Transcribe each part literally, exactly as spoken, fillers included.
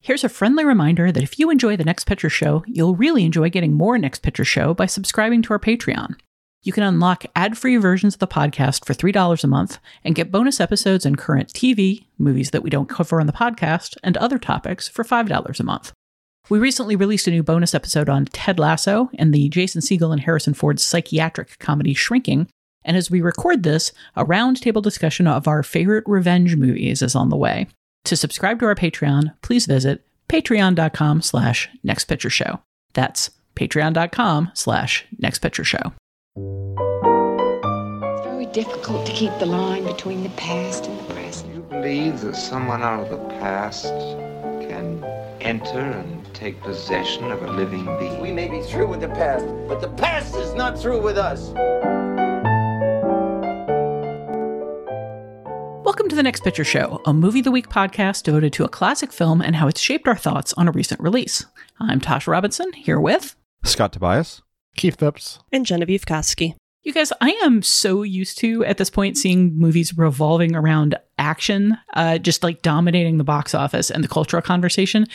Here's a friendly reminder that if you enjoy the Next Picture Show, you'll really enjoy getting more Next Picture Show by subscribing to our Patreon. You can unlock ad-free versions of the podcast for three dollars a month and get bonus episodes on current T V, movies that we don't cover on the podcast, and other topics for five dollars a month. We recently released a new bonus episode on Ted Lasso and the Jason Siegel and Harrison Ford psychiatric comedy Shrinking, and as we record this, a roundtable discussion of our favorite revenge movies is on the way. To subscribe to our Patreon, please visit patreon.com slash nextpictureshow. That's patreon.com slash nextpictureshow. It's very difficult to keep the line between the past and the present. Do you believe that someone out of the past can enter and take possession of a living being? We may be through with the past, but the past is not through with us. Welcome to The Next Picture Show, a Movie of the Week podcast devoted to a classic film and how it's shaped our thoughts on a recent release. I'm Tasha Robinson, here with Scott Tobias, Keith Phipps, and Genevieve Koski. You guys, I am so used to, at this point, seeing movies revolving around action, uh, just like dominating the box office and the cultural conversation,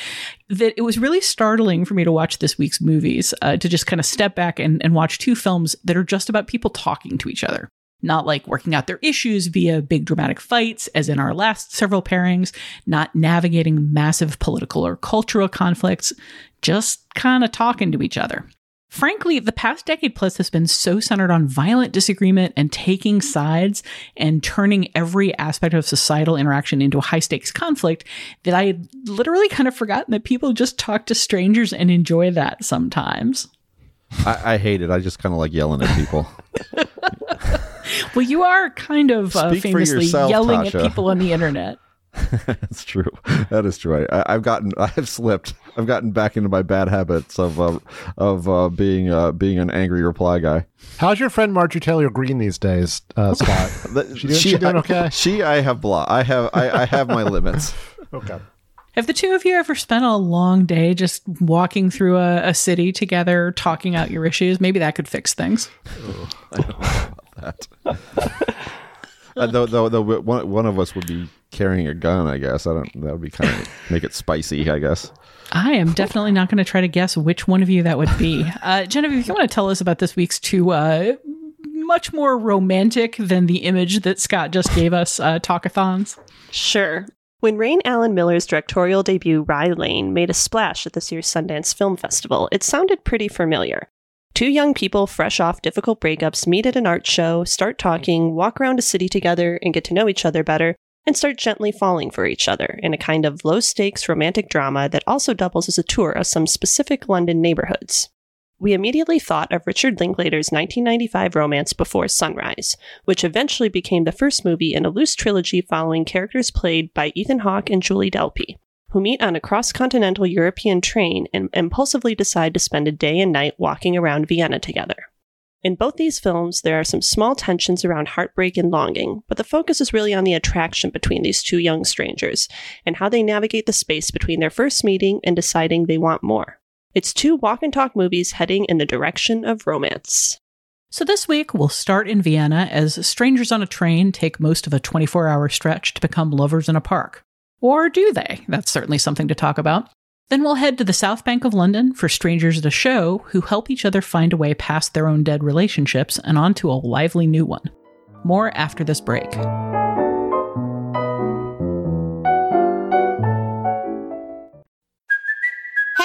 that it was really startling for me to watch this week's movies, uh, to just kind of step back and, and watch two films that are just about people talking to each other. Not like working out their issues via big dramatic fights, as in our last several pairings, not navigating massive political or cultural conflicts, just kind of talking to each other. Frankly, the past decade plus has been so centered on violent disagreement and taking sides and turning every aspect of societal interaction into a high-stakes conflict that I had literally kind of forgotten that people just talk to strangers and enjoy that sometimes. I, I hate it. I just kind of like yelling at people. Well, you are kind of uh, famously yourself, yelling Tasha. At people on the internet. That's true. That is true. I, I've gotten, I've slipped. I've gotten back into my bad habits of uh, of uh, being uh, being an angry reply guy. How's your friend Marjorie Taylor Greene these days, uh, Scott? she, doing, she, she doing okay? I, she, I have blah. I have, I, I have my limits. Okay. Have the two of you ever spent a long day just walking through a, a city together, talking out your issues? Maybe that could fix things. Oh, I don't know about that. uh, though, though, though one, one of us would be carrying a gun, I guess. I don't. That would be kind of make it spicy, I guess. I am definitely not going to try to guess which one of you that would be. Uh, Genevieve, if you want to tell us about this week's two, uh, much more romantic than the image that Scott just gave us, uh, talkathons. Sure. When Rainn Allen Miller's directorial debut, Rye Lane, made a splash at this year's Sundance Film Festival, it sounded pretty familiar. Two young people fresh off difficult breakups meet at an art show, start talking, walk around a city together, and get to know each other better, and start gently falling for each other in a kind of low-stakes romantic drama that also doubles as a tour of some specific London neighborhoods. We immediately thought of Richard Linklater's nineteen ninety-five romance Before Sunrise, which eventually became the first movie in a loose trilogy following characters played by Ethan Hawke and Julie Delpy, who meet on a cross-continental European train and impulsively decide to spend a day and night walking around Vienna together. In both these films, there are some small tensions around heartbreak and longing, but the focus is really on the attraction between these two young strangers and how they navigate the space between their first meeting and deciding they want more. It's two walk-and-talk movies heading in the direction of romance. So this week, we'll start in Vienna as strangers on a train take most of a twenty-four hour stretch to become lovers in a park. Or do they? That's certainly something to talk about. Then we'll head to the South Bank of London for strangers at a show who help each other find a way past their own dead relationships and onto a lively new one. More after this break.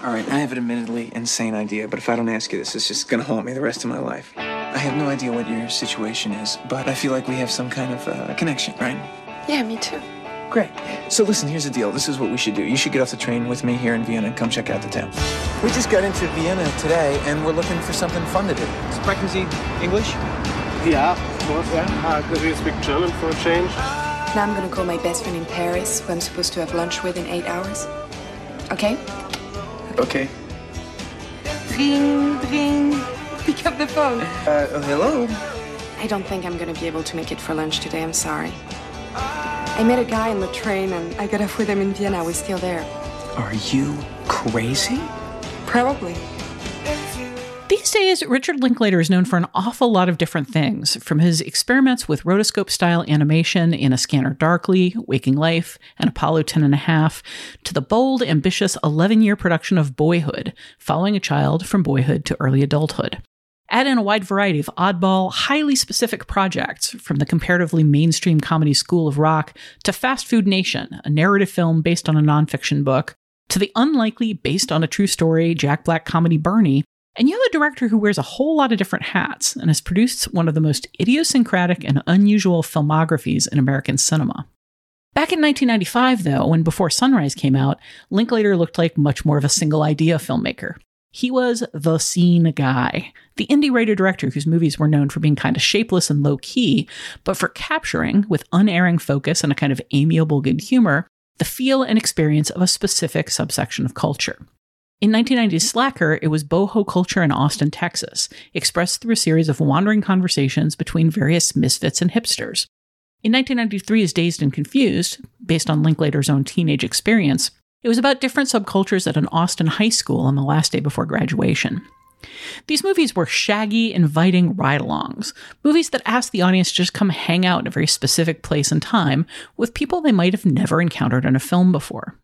All right, I have an admittedly insane idea, but if I don't ask you this, it's just going to haunt me the rest of my life. I have no idea what your situation is, but I feel like we have some kind of uh, connection, right? Yeah, me too. Great. So listen, here's the deal. This is what we should do. You should get off the train with me here in Vienna and come check out the town. We just got into Vienna today, and we're looking for something fun to do. Sprechen Sie English? Yeah, of course. Yeah, because we speak German for a change. Now I'm going to call my best friend in Paris, who I'm supposed to have lunch with in eight hours. Okay? Okay. Ring, ring. Pick up the phone. Uh, oh, hello? I don't think I'm going to be able to make it for lunch today. I'm sorry. I met a guy on the train and I got off with him in Vienna. We're still there. Are you crazy? Probably. These days, Richard Linklater is known for an awful lot of different things, from his experiments with rotoscope-style animation in A Scanner Darkly, Waking Life, and Apollo ten and a half, to the bold, ambitious eleven-year production of Boyhood, following a child from boyhood to early adulthood. Add in a wide variety of oddball, highly specific projects, from the comparatively mainstream comedy School of Rock to Fast Food Nation, a narrative film based on a nonfiction book, to the unlikely, based on a true story, Jack Black comedy Bernie. And you have a director who wears a whole lot of different hats and has produced one of the most idiosyncratic and unusual filmographies in American cinema. Back in nineteen ninety-five, though, when Before Sunrise came out, Linklater looked like much more of a single-idea filmmaker. He was the scene guy, the indie writer-director whose movies were known for being kind of shapeless and low-key, but for capturing, with unerring focus and a kind of amiable good humor, the feel and experience of a specific subsection of culture. In nineteen ninety's Slacker, it was boho culture in Austin, Texas, expressed through a series of wandering conversations between various misfits and hipsters. In nineteen ninety-three's Dazed and Confused, based on Linklater's own teenage experience, it was about different subcultures at an Austin high school on the last day before graduation. These movies were shaggy, inviting ride-alongs, movies that asked the audience to just come hang out in a very specific place and time with people they might have never encountered in a film before.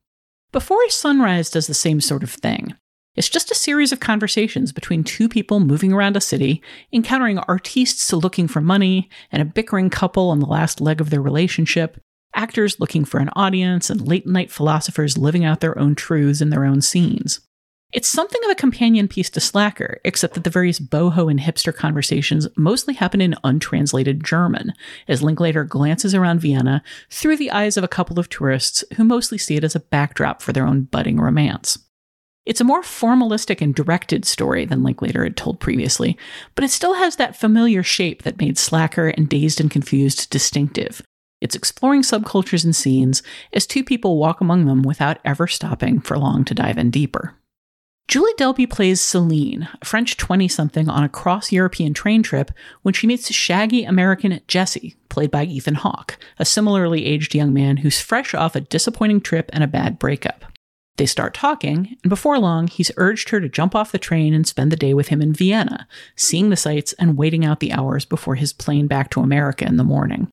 Before Sunrise does the same sort of thing. It's just a series of conversations between two people moving around a city, encountering artistes looking for money, and a bickering couple on the last leg of their relationship, actors looking for an audience, and late-night philosophers living out their own truths in their own scenes. It's something of a companion piece to Slacker, except that the various boho and hipster conversations mostly happen in untranslated German, as Linklater glances around Vienna through the eyes of a couple of tourists who mostly see it as a backdrop for their own budding romance. It's a more formalistic and directed story than Linklater had told previously, but it still has that familiar shape that made Slacker and Dazed and Confused distinctive. It's exploring subcultures and scenes as two people walk among them without ever stopping for long to dive in deeper. Julie Delpy plays Céline, a French twenty-something on a cross-European train trip when she meets shaggy American Jesse, played by Ethan Hawke, a similarly aged young man who's fresh off a disappointing trip and a bad breakup. They start talking, and before long, he's urged her to jump off the train and spend the day with him in Vienna, seeing the sights and waiting out the hours before his plane back to America in the morning.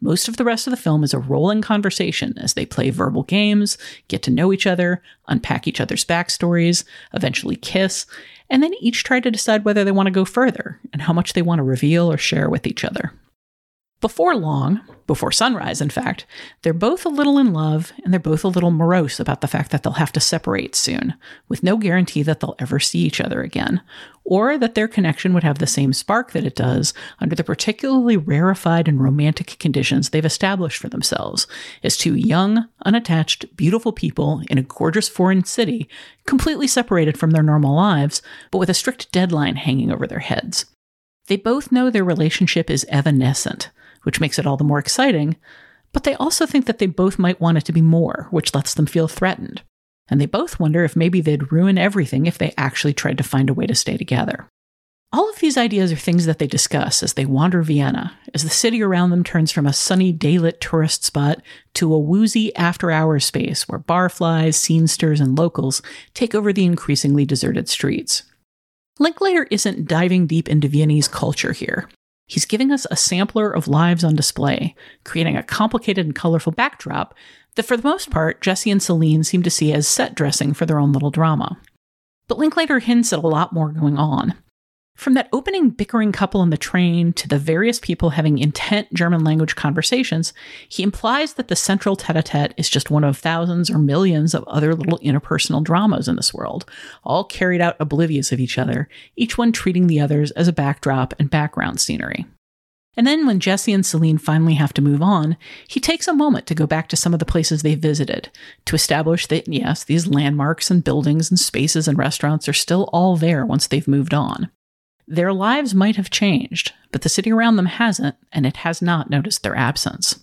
Most of the rest of the film is a rolling conversation as they play verbal games, get to know each other, unpack each other's backstories, eventually kiss, and then each try to decide whether they want to go further and how much they want to reveal or share with each other. Before long, before sunrise in fact, they're both a little in love and they're both a little morose about the fact that they'll have to separate soon, with no guarantee that they'll ever see each other again, or that their connection would have the same spark that it does under the particularly rarefied and romantic conditions they've established for themselves, as two young, unattached, beautiful people in a gorgeous foreign city, completely separated from their normal lives, but with a strict deadline hanging over their heads. They both know their relationship is evanescent, which makes it all the more exciting, but they also think that they both might want it to be more, which lets them feel threatened. And they both wonder if maybe they'd ruin everything if they actually tried to find a way to stay together. All of these ideas are things that they discuss as they wander Vienna, as the city around them turns from a sunny daylit tourist spot to a woozy after-hours space where barflies, scenesters, and locals take over the increasingly deserted streets. Linklater isn't diving deep into Viennese culture here. He's giving us a sampler of lives on display, creating a complicated and colorful backdrop that for the most part, Jesse and Céline seem to see as set dressing for their own little drama. But Linklater hints at a lot more going on. From that opening bickering couple on the train to the various people having intent German language conversations, he implies that the central tête-à-tête is just one of thousands or millions of other little interpersonal dramas in this world, all carried out oblivious of each other, each one treating the others as a backdrop and background scenery. And then when Jesse and Céline finally have to move on, he takes a moment to go back to some of the places they visited, to establish that, yes, these landmarks and buildings and spaces and restaurants are still all there once they've moved on. Their lives might have changed, but the city around them hasn't, and it has not noticed their absence.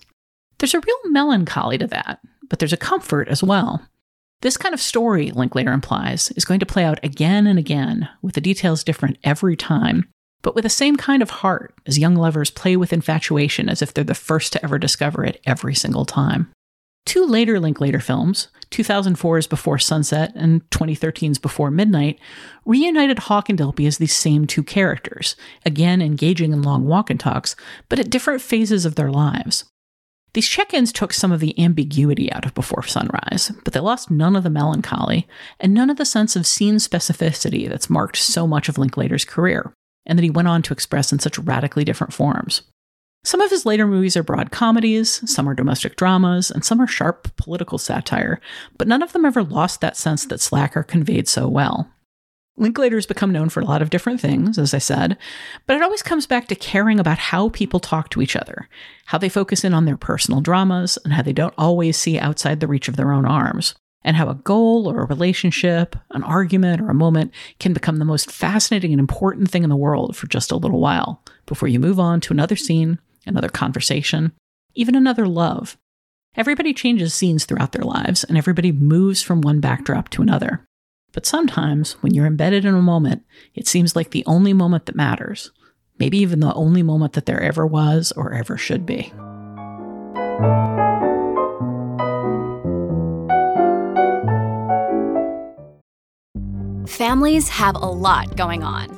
There's a real melancholy to that, but there's a comfort as well. This kind of story, Linklater implies, is going to play out again and again, with the details different every time, but with the same kind of heart as young lovers play with infatuation as if they're the first to ever discover it every single time. Two later Linklater films, two thousand four's Before Sunset and twenty thirteen's Before Midnight, reunited Hawke and Delpy as these same two characters, again engaging in long walk and talks, but at different phases of their lives. These check-ins took some of the ambiguity out of Before Sunrise, but they lost none of the melancholy and none of the sense of scene specificity that's marked so much of Linklater's career, and that he went on to express in such radically different forms. Some of his later movies are broad comedies, some are domestic dramas, and some are sharp political satire, but none of them ever lost that sense that Slacker conveyed so well. Linklater's become known for a lot of different things, as I said, but it always comes back to caring about how people talk to each other, how they focus in on their personal dramas, and how they don't always see outside the reach of their own arms, and how a goal or a relationship, an argument or a moment can become the most fascinating and important thing in the world for just a little while, before you move on to another scene, another conversation, even another love. Everybody changes scenes throughout their lives, and everybody moves from one backdrop to another. But sometimes, when you're embedded in a moment, it seems like the only moment that matters. Maybe even the only moment that there ever was or ever should be. Families have a lot going on.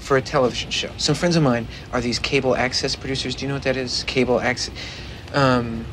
For a television show. Some friends of mine are these cable access producers. Do you know what that is? Cable access. Um,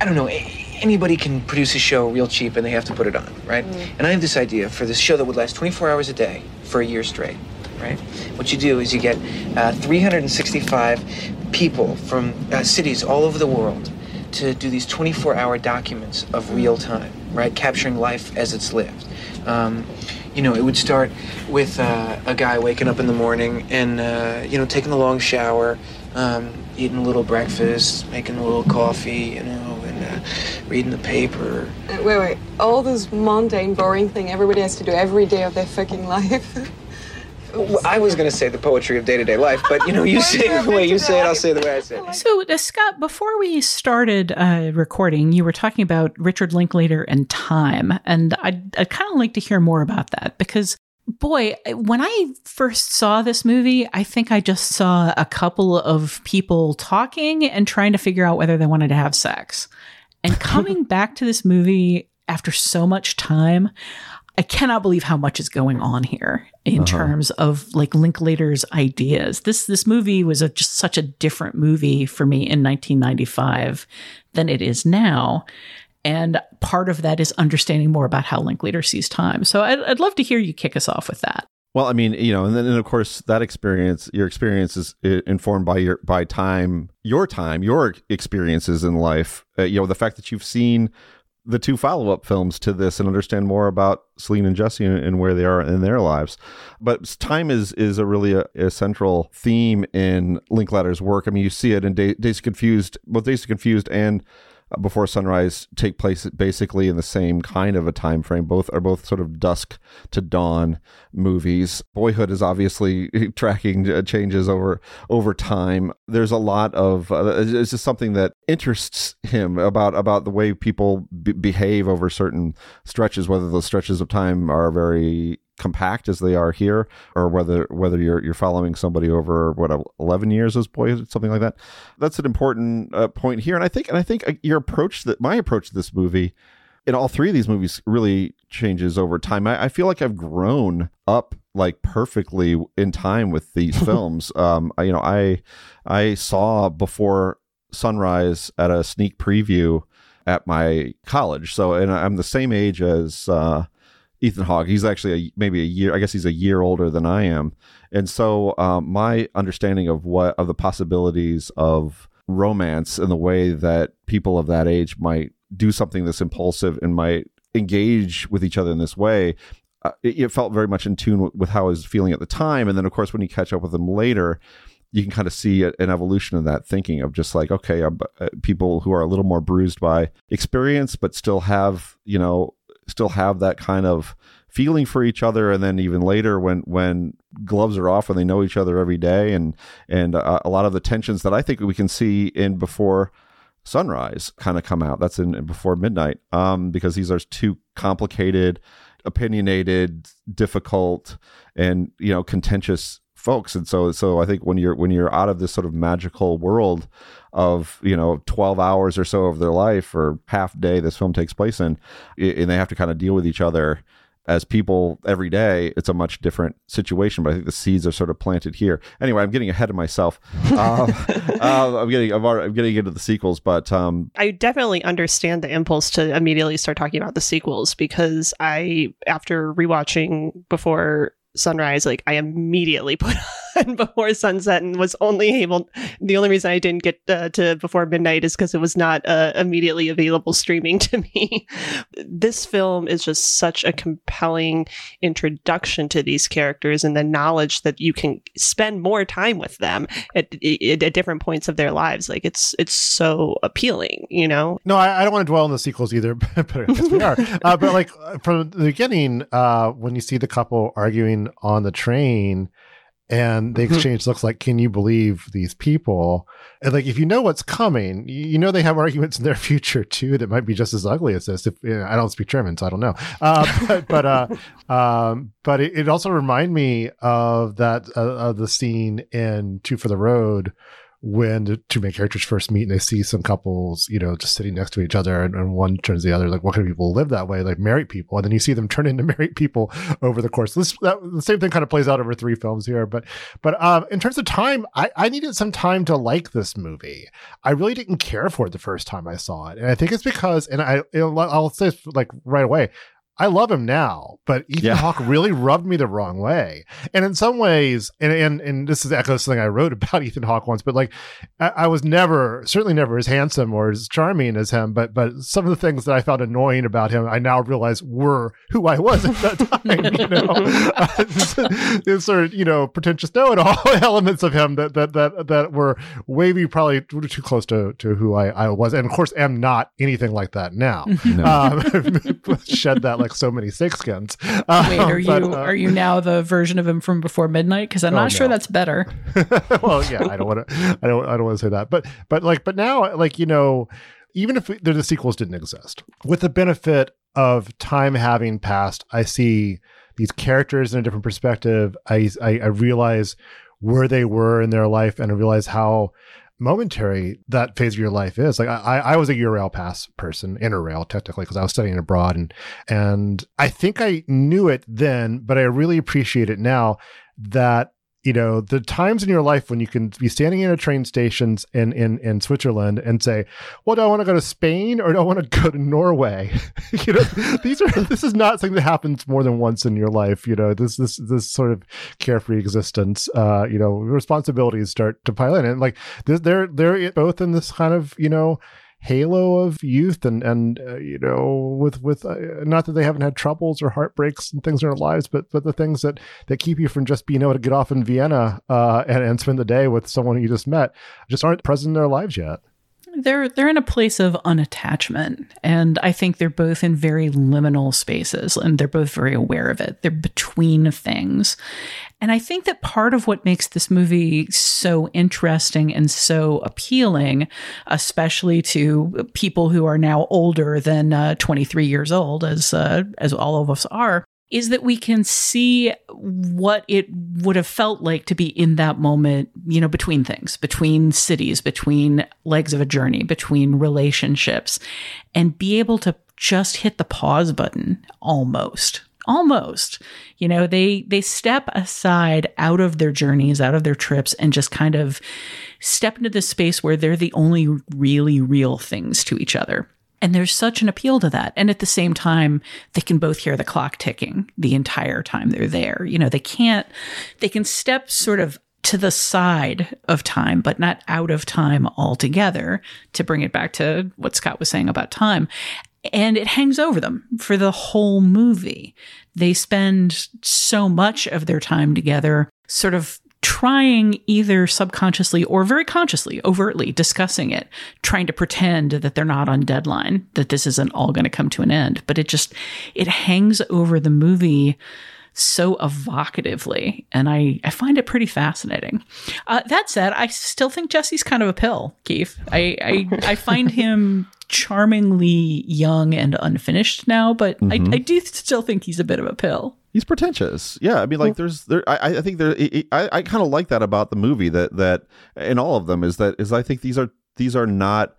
I don't know. A- anybody can produce a show real cheap and they have to put it on, right? Mm. And I have this idea for this show that would last twenty-four hours a day for a year straight, right? What you do is you get uh, three hundred sixty-five people from uh, cities all over the world to do these twenty-four hour documents of real time, right? Capturing life as it's lived. Um, You know, it would start with uh, a guy waking up in the morning and, uh, you know, taking a long shower, um, eating a little breakfast, making a little coffee, you know, and uh, reading the paper. Wait, wait, all this mundane, boring thing everybody has to do every day of their fucking life. Well, I was going to say the poetry of day-to-day life, but, you know, you say it the way you say it, I'll say it the way I say it. So, uh, Scott, before we started uh, recording, you were talking about Richard Linklater and time, and I'd, I'd kind of like to hear more about that, because, boy, when I first saw this movie, I think I just saw a couple of people talking and trying to figure out whether they wanted to have sex. And coming back to this movie after so much time, I cannot believe how much is going on here in uh-huh. terms of like Linklater's ideas. This this movie was a, just such a different movie for me in nineteen ninety-five than it is now. And part of that is understanding more about how Linklater sees time. So I'd, I'd love to hear you kick us off with that. Well, I mean, you know, and then and of course that experience, your experience is informed by your by time, your time, your experiences in life. Uh, you know, the fact that you've seen the two follow-up films to this and understand more about Céline and Jesse and, and where they are in their lives. But time is is a really a, a central theme in Linklater's work. I mean, you see it in Dazed and Confused. Both Dazed and Confused and Before Sunrise take place basically in the same kind of a time frame. Both are both sort of dusk to dawn movies. Boyhood is obviously tracking changes over over time. There's a lot of uh, it's just something that interests him about about the way people b- behave over certain stretches, whether those stretches of time are very compact as they are here, or whether whether you're you're following somebody over what eleven years as Boyhood, something like that. That's an important uh, point here, and I think and I think your approach that my approach to this movie, in all three of these movies, really changes over time. I, I feel like I've grown up like perfectly in time with these films. um, I, you know, I I saw Before Sunrise at a sneak preview at my college, so and I'm the same age as Uh, Ethan Hawke. He's actually a, maybe a year, I guess he's a year older than I am. And so um, my understanding of what of the possibilities of romance and the way that people of that age might do something this impulsive and might engage with each other in this way, uh, it, it felt very much in tune w- with how I was feeling at the time. And then, of course, when you catch up with them later, you can kind of see an evolution of that thinking of just like, okay, uh, people who are a little more bruised by experience, but still have, you know, still have that kind of feeling for each other. And then even later when when gloves are off, when they know each other every day, and and uh, a lot of the tensions that I think we can see in Before Sunrise kind of come out. That's in, in Before Midnight, um, because these are two complicated, opinionated, difficult, and, you know, contentious folks. And so so I think when you're when you're out of this sort of magical world of, you know, twelve hours or so of their life, or half day this film takes place in, and they have to kind of deal with each other as people every day, it's a much different situation. But I think the seeds are sort of planted here. Anyway, I'm getting ahead of myself. Um, uh, I'm getting, I'm, already, I'm getting into the sequels, but um, I definitely understand the impulse to immediately start talking about the sequels, because I, after rewatching Before Sunrise, like I immediately put on Before Sunset, and was only able the only reason I didn't get uh, to Before Midnight is because it was not uh, immediately available streaming to me. This film is just such a compelling introduction to these characters, and the knowledge that you can spend more time with them at, at, at different points of their lives, like it's it's so appealing, you know. No, I, I don't want to dwell on the sequels either, but I guess we are. uh, but like from the beginning, uh, when you see the couple arguing on the train and the exchange looks like, can you believe these people? And like, if you know what's coming, you know they have arguments in their future too that might be just as ugly as this. If you know, I don't speak German, so I don't know. Uh, but but, uh, um, but it, it also reminded me of that uh, of the scene in Two for the Road when the two main characters first meet and they see some couples, you know, just sitting next to each other, and, and one turns to the other, like, what kind of people live that way? Like married people. And then you see them turn into married people over the course. This, that, the same thing kind of plays out over three films here. But but um, in terms of time, I, I needed some time to like this movie. I really didn't care for it the first time I saw it. And I think it's because, and I, I'll say this like right away, I love him now, but Ethan yeah. Hawke really rubbed me the wrong way. And in some ways, and and, and this is echoes something I wrote about Ethan Hawke once, but like I, I was never, certainly never as handsome or as charming as him, but but some of the things that I found annoying about him, I now realize were who I was at that time, you know. uh, this sort of, you know, pretentious know-it-all elements of him that that that that were maybe probably too close to, to who I, I was. And of course, am not anything like that now. No. Um, shed that like so many sixskins. Uh, Wait, are but, you uh, are you now the version of him from Before Midnight? Because I'm not oh, no. sure that's better. Well, yeah, I don't want to. I don't. I don't want to say that. But but like but now, like, you know, even if we, the sequels didn't exist, with the benefit of time having passed, I see these characters in a different perspective. I I, I realize where they were in their life, and I realize how momentary that phase of your life is. Like I, I was a Eurail Pass person, Interrail technically, because I was studying abroad, and and I think I knew it then, but I really appreciate it now that, you know, the times in your life when you can be standing in a train stations in, in, in Switzerland and say, well, do I want to go to Spain or do I want to go to Norway? You know, these are, this is not something that happens more than once in your life. You know, this, this, this sort of carefree existence, uh, you know, responsibilities start to pile in, and like they're, they're both in this kind of, you know, halo of youth and, and uh, you know, with, with uh, not that they haven't had troubles or heartbreaks and things in their lives, but but the things that, that keep you from just being able to get off in Vienna uh, and, and spend the day with someone you just met just aren't present in their lives yet. They're they're in a place of unattachment, and I think they're both in very liminal spaces, and they're both very aware of it. They're between things. And I think that part of what makes this movie so interesting and so appealing, especially to people who are now older than uh, twenty-three years old, as uh, as all of us are, is that we can see what it would have felt like to be in that moment, you know, between things, between cities, between legs of a journey, between relationships, and be able to just hit the pause button almost. Almost. You know, they they step aside out of their journeys, out of their trips, and just kind of step into this space where they're the only really real things to each other. And there's such an appeal to that. And at the same time, they can both hear the clock ticking the entire time they're there. You know, they can't, they can step sort of to the side of time, but not out of time altogether, to bring it back to what Scott was saying about time. And it hangs over them for the whole movie. They spend so much of their time together sort of trying, either subconsciously or very consciously, overtly discussing it, trying to pretend that they're not on deadline, that this isn't all going to come to an end. But it just, it hangs over the movie so evocatively. And I, I find it pretty fascinating. Uh, that said, I still think Jesse's kind of a pill, Keith. I, I, I find him charmingly young and unfinished now, but mm-hmm. I, I do still think he's a bit of a pill. He's pretentious. Yeah. I mean, like there's there. I, I think there I, I kind of like that about the movie, that that in all of them is that is I think these are these are not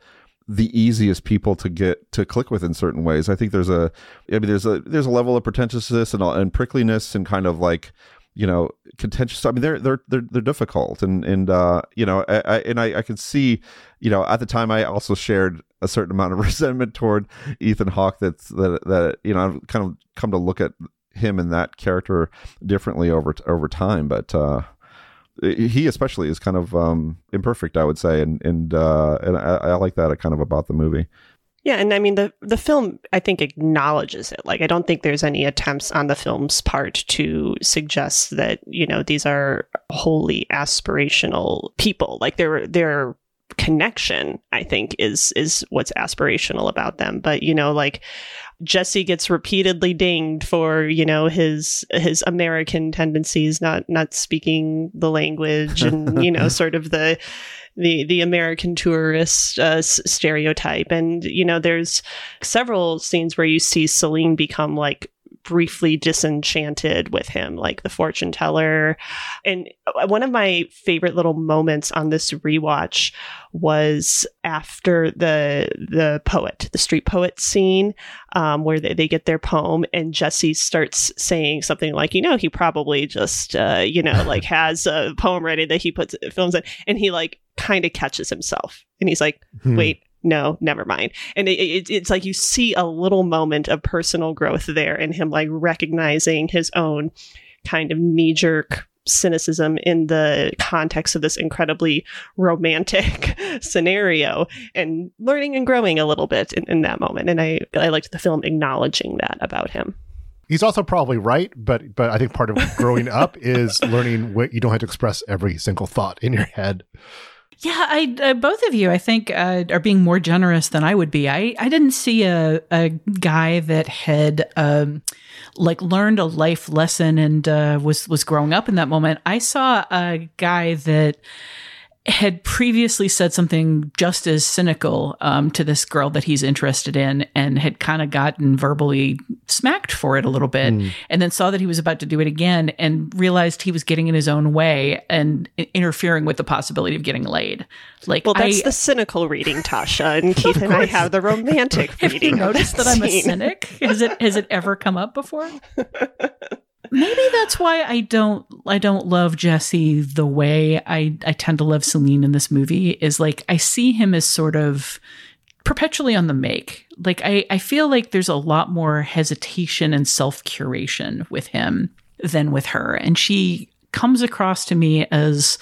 the easiest people to get to click with in certain ways. I think there's a I mean, there's a there's a level of pretentiousness and, and prickliness and kind of like, you know, contentious. I mean, they're they're they're they're difficult, and and uh, you know, I, I and I, I can see, you know, at the time I also shared a certain amount of resentment toward Ethan Hawke. That's that that you know I've kind of come to look at him and that character differently over over time, but uh, he especially is kind of um, imperfect, I would say, and and uh, and I, I like that kind of about the movie. Yeah, and I mean, the, the film, I think, acknowledges it. Like, I don't think there's any attempts on the film's part to suggest that, you know, these are wholly aspirational people. Like, their their connection, I think, is is what's aspirational about them. But, you know, like, Jesse gets repeatedly dinged for, you know, his his American tendencies, not not speaking the language and, you know, sort of the... the the American tourist uh, s- stereotype. And, you know, there's several scenes where you see Céline become like briefly disenchanted with him, like the fortune teller. And one of my favorite little moments on this rewatch was after the the poet, the street poet scene, um, where they, they get their poem, and Jesse starts saying something like, you know, he probably just, uh, you know, like has a poem ready that he puts films in, and he like kind of catches himself, and he's like, hmm. wait. No, never mind. And it, it, it's like you see a little moment of personal growth there, and him like recognizing his own kind of knee-jerk cynicism in the context of this incredibly romantic scenario, and learning and growing a little bit in, in that moment. And I, I liked the film acknowledging that about him. He's also probably right, but but I think part of growing up is learning what you don't have to express every single thought in your head. Yeah, I, uh, both of you, I think, uh, are being more generous than I would be. I, I didn't see a, a guy that had um, like learned a life lesson and uh, was was growing up in that moment. I saw a guy that had previously said something just as cynical um, to this girl that he's interested in, and had kind of gotten verbally smacked for it a little bit, mm. and then saw that he was about to do it again and realized he was getting in his own way and interfering with the possibility of getting laid. Like, well, that's I, the cynical reading, Tasha, and Keith and I have the romantic reading. Have you noticed that, that I'm a cynic? Has it has it ever come up before? Maybe that's why I don't I don't love Jesse the way I, I tend to love Céline in this movie, is like I see him as sort of perpetually on the make. Like I, I feel like there's a lot more hesitation and self-curation with him than with her. And she comes across to me as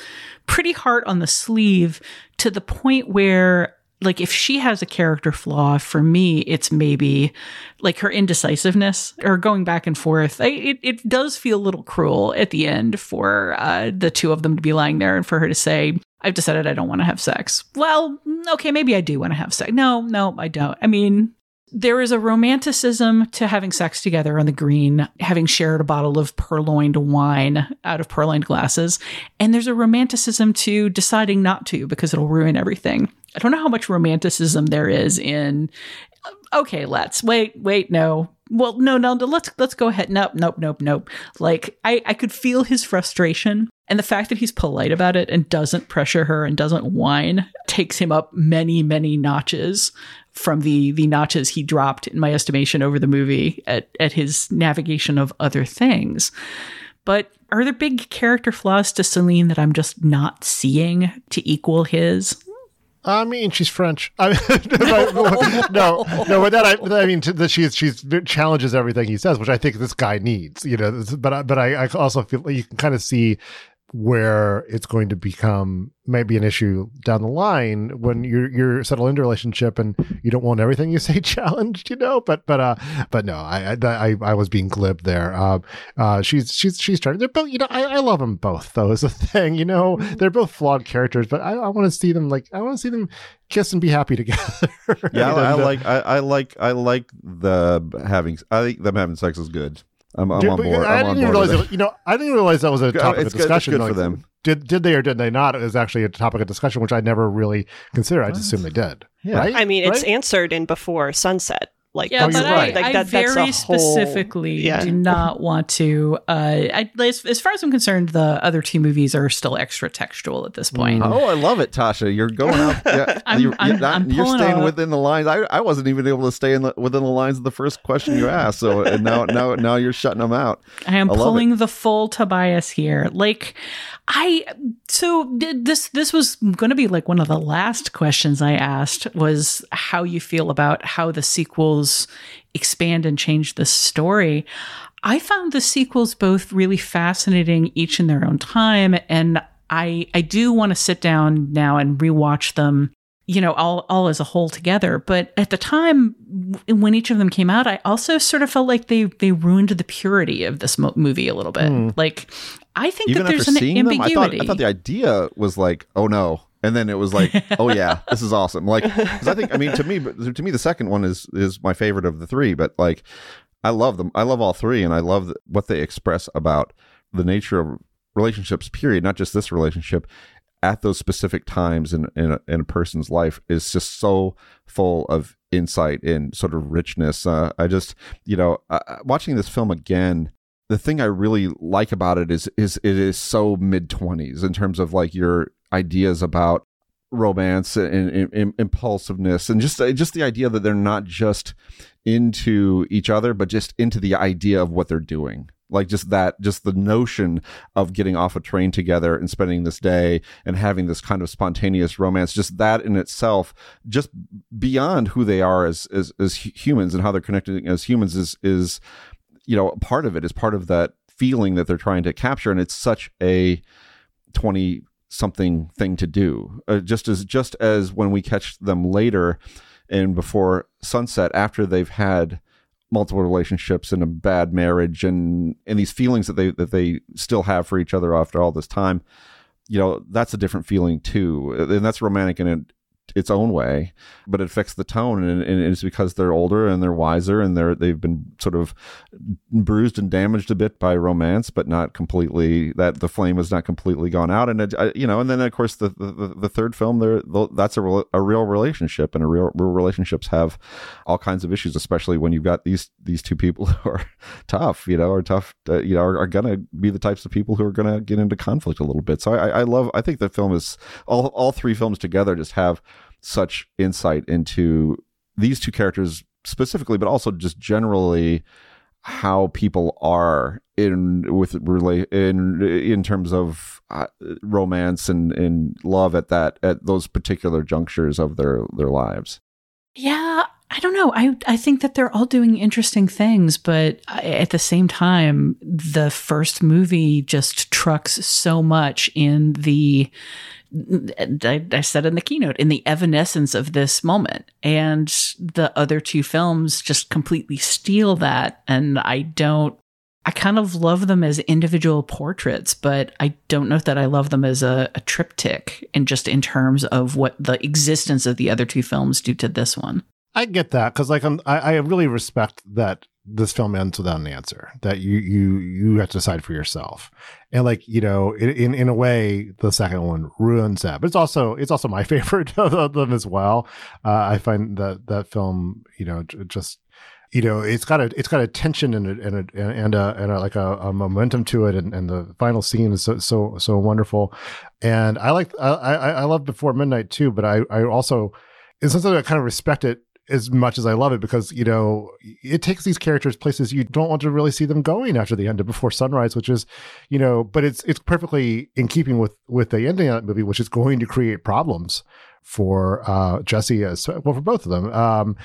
pretty hard on the sleeve, to the point where like, if she has a character flaw, for me, it's maybe like her indecisiveness or going back and forth. I, it, it does feel a little cruel at the end for uh, the two of them to be lying there and for her to say, I've decided I don't want to have sex. Well, okay, maybe I do want to have sex. No, no, I don't. I mean, there is a romanticism to having sex together on the green, having shared a bottle of purloined wine out of purloined glasses. And there's a romanticism to deciding not to because it'll ruin everything. I don't know how much romanticism there is in, okay, let's wait, wait, no. Well, no, no, let's let's go ahead. Nope, nope, nope, nope. Like, I, I could feel his frustration. And the fact that he's polite about it and doesn't pressure her and doesn't whine takes him up many, many notches from the the notches he dropped, in my estimation, over the movie at, at his navigation of other things. But are there big character flaws to Céline that I'm just not seeing to equal his? I mean, she's French. I mean, no, no, but that I, I mean that she she challenges everything he says, which I think this guy needs, you know. But I, but I, I also feel like you can kind of see where it's going to become maybe an issue down the line when you're you're settled into a relationship and you don't want everything you say challenged, you know. But but uh, but no, I I I was being glib there. Uh, uh, she's she's she's trying. They're both, you know. I, I love them both though. Is the thing, you know. They're both flawed characters, but I, I want to see them like I want to see them kiss and be happy together. Yeah, I, I like I, I like I like the having. I think them having sex is good. I'm, I'm Dude, on board. I I'm didn't on board realize that, you know, I didn't realize that was a topic it's of discussion. Good, it's good for like, them. Did did they or did they not? It was actually a topic of discussion, which I never really considered. I just assumed they did. Yeah, right? I mean, it's right? answered in Before Sunset. Like, yeah, that's but right. I, like, that, I very that's whole, specifically yeah. do not want to. Uh, I, as, as far as I'm concerned, the other two movies are still extra textual at this point. Mm. Oh, I love it, Tasha. You're going out. Yeah, I'm, you're, I'm, you're, not, I'm you're staying up. within the lines. I, I wasn't even able to stay in the, within the lines of the first question you asked. So and now, now, now you're shutting them out. I am I pulling it. the full Tobias here. Like, I so did this. This was going to be like one of the last questions I asked was how you feel about how the sequel expand and change the story. I found the sequels both really fascinating, each in their own time, and I I do want to sit down now and rewatch them, you know, all all as a whole together. But at the time when each of them came out, I also sort of felt like they they ruined the purity of this mo- movie a little bit. Mm. Like, I think Even that there's an ambiguity. Them, I, thought, I thought the idea was like, oh no. And then it was like, oh yeah, this is awesome. Like, because I think, I mean, to me, to me, the second one is is my favorite of the three. But like, I love them. I love all three, and I love what they express about the nature of relationships. Period. Not just this relationship. At those specific times in in a, in a person's life is just so full of insight and sort of richness. Uh, I just, you know, uh, watching this film again. The thing I really like about it is is it is so mid-twenties in terms of like your ideas about romance and, and, and impulsiveness and just just the idea that they're not just into each other, but just into the idea of what they're doing. Like just that, just the notion of getting off a train together and spending this day and having this kind of spontaneous romance, just that in itself, just beyond who they are as as, as humans and how they're connected as humans is is you know, part of it is part of that feeling that they're trying to capture. And it's such a twenty something thing to do, uh, just as just as when we catch them later and Before Sunset, after they've had multiple relationships and a bad marriage and, and these feelings that they that they still have for each other after all this time, you know, that's a different feeling, too. And that's romantic in it. Its own way, but it affects the tone, and, and it's because they're older and they're wiser and they're they've been sort of bruised and damaged a bit by romance, but not completely. That the flame has not completely gone out, and it, I, you know, and then of course the the, the third film, there that's a real, a real relationship, and a real, real relationships have all kinds of issues, especially when you've got these these two people who are tough, you know, are tough, uh, you know, are, are gonna be the types of people who are gonna get into conflict a little bit. So I, I love, I think the film is all all three films together just have such insight into these two characters specifically, but also just generally how people are in with relate in in terms of uh, romance and, and love at that at those particular junctures of their their lives. Yeah, I don't know. I, I think that they're all doing interesting things, but at the same time, the first movie just trucks so much in the, I, I said in the keynote, in the evanescence of this moment. And the other two films just completely steal that. And I don't, I kind of love them as individual portraits, but I don't know that I love them as a, a triptych, and just in terms of what the existence of the other two films do to this one. I get that, because like I'm, I, I really respect that this film ends without an answer, that you you you have to decide for yourself, and like you know, in in a way, the second one ruins that. But it's also it's also my favorite of them as well. Uh, I find that that film, you know, just. You know, it's got a it's got a tension and a, and a, and a, and a, like a, a momentum to it, and, and the final scene is so so so wonderful, and I like I I, I love Before Midnight too, but I I also in some sense I kind of respect it as much as I love it, because you know it takes these characters places you don't want to really see them going after the end of Before Sunrise, which is you know, but it's it's perfectly in keeping with with the ending of that movie, which is going to create problems for uh, Jesse as well, for both of them. Um,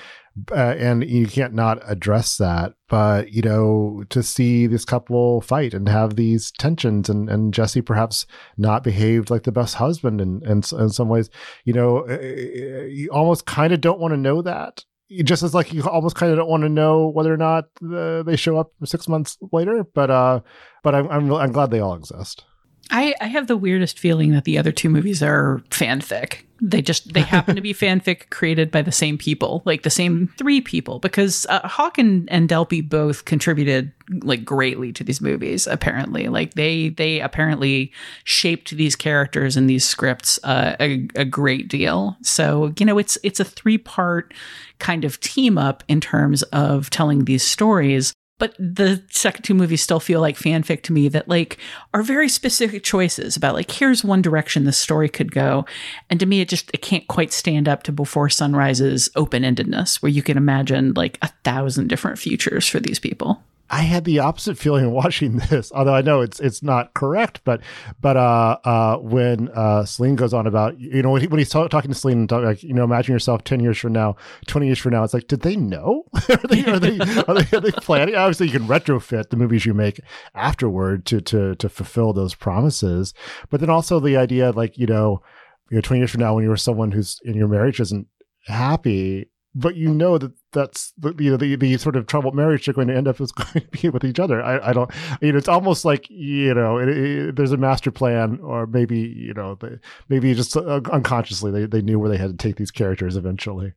Uh, and you can't not address that, but you know, to see this couple fight and have these tensions, and, and Jesse perhaps not behaved like the best husband, and and in, in some ways, you know, you almost kind of don't want to know that. You just as like you almost kind of don't want to know whether or not uh, they show up six months later. But uh, but I'm I'm, I'm glad they all exist. I, I have the weirdest feeling that the other two movies are fanfic. They just, they happen to be fanfic created by the same people, like the same three people, because uh, Hawke and, and Delpy both contributed like greatly to these movies, apparently. Like they, they apparently shaped these characters and these scripts uh, a, a great deal. So, you know, it's, it's a three part kind of team up in terms of telling these stories. But the second two movies still feel like fanfic to me, that like are very specific choices about like, here's one direction the story could go. And to me, it just, it can't quite stand up to Before Sunrise's open-endedness, where you can imagine like a thousand different futures for these people. I had the opposite feeling watching this, although I know it's it's not correct. But but uh, uh, when uh, Céline goes on about, you know, when, he, when he's t- talking to Céline, and talk, like, you know, imagine yourself ten years from now, twenty years from now, it's like, did they know? are, they, are, they, are, they, are they planning? Obviously, you can retrofit the movies you make afterward to to to fulfill those promises. But then also the idea, like, you know, you know, twenty years from now, when you're someone who's in your marriage isn't happy, but you know that that's the, you know, the, the sort of troubled marriage you're going to end up is going to be with each other. I, I don't, you know, it's almost like, you know, it, it, there's a master plan, or maybe, you know, they, maybe just uh, unconsciously they, they knew where they had to take these characters eventually.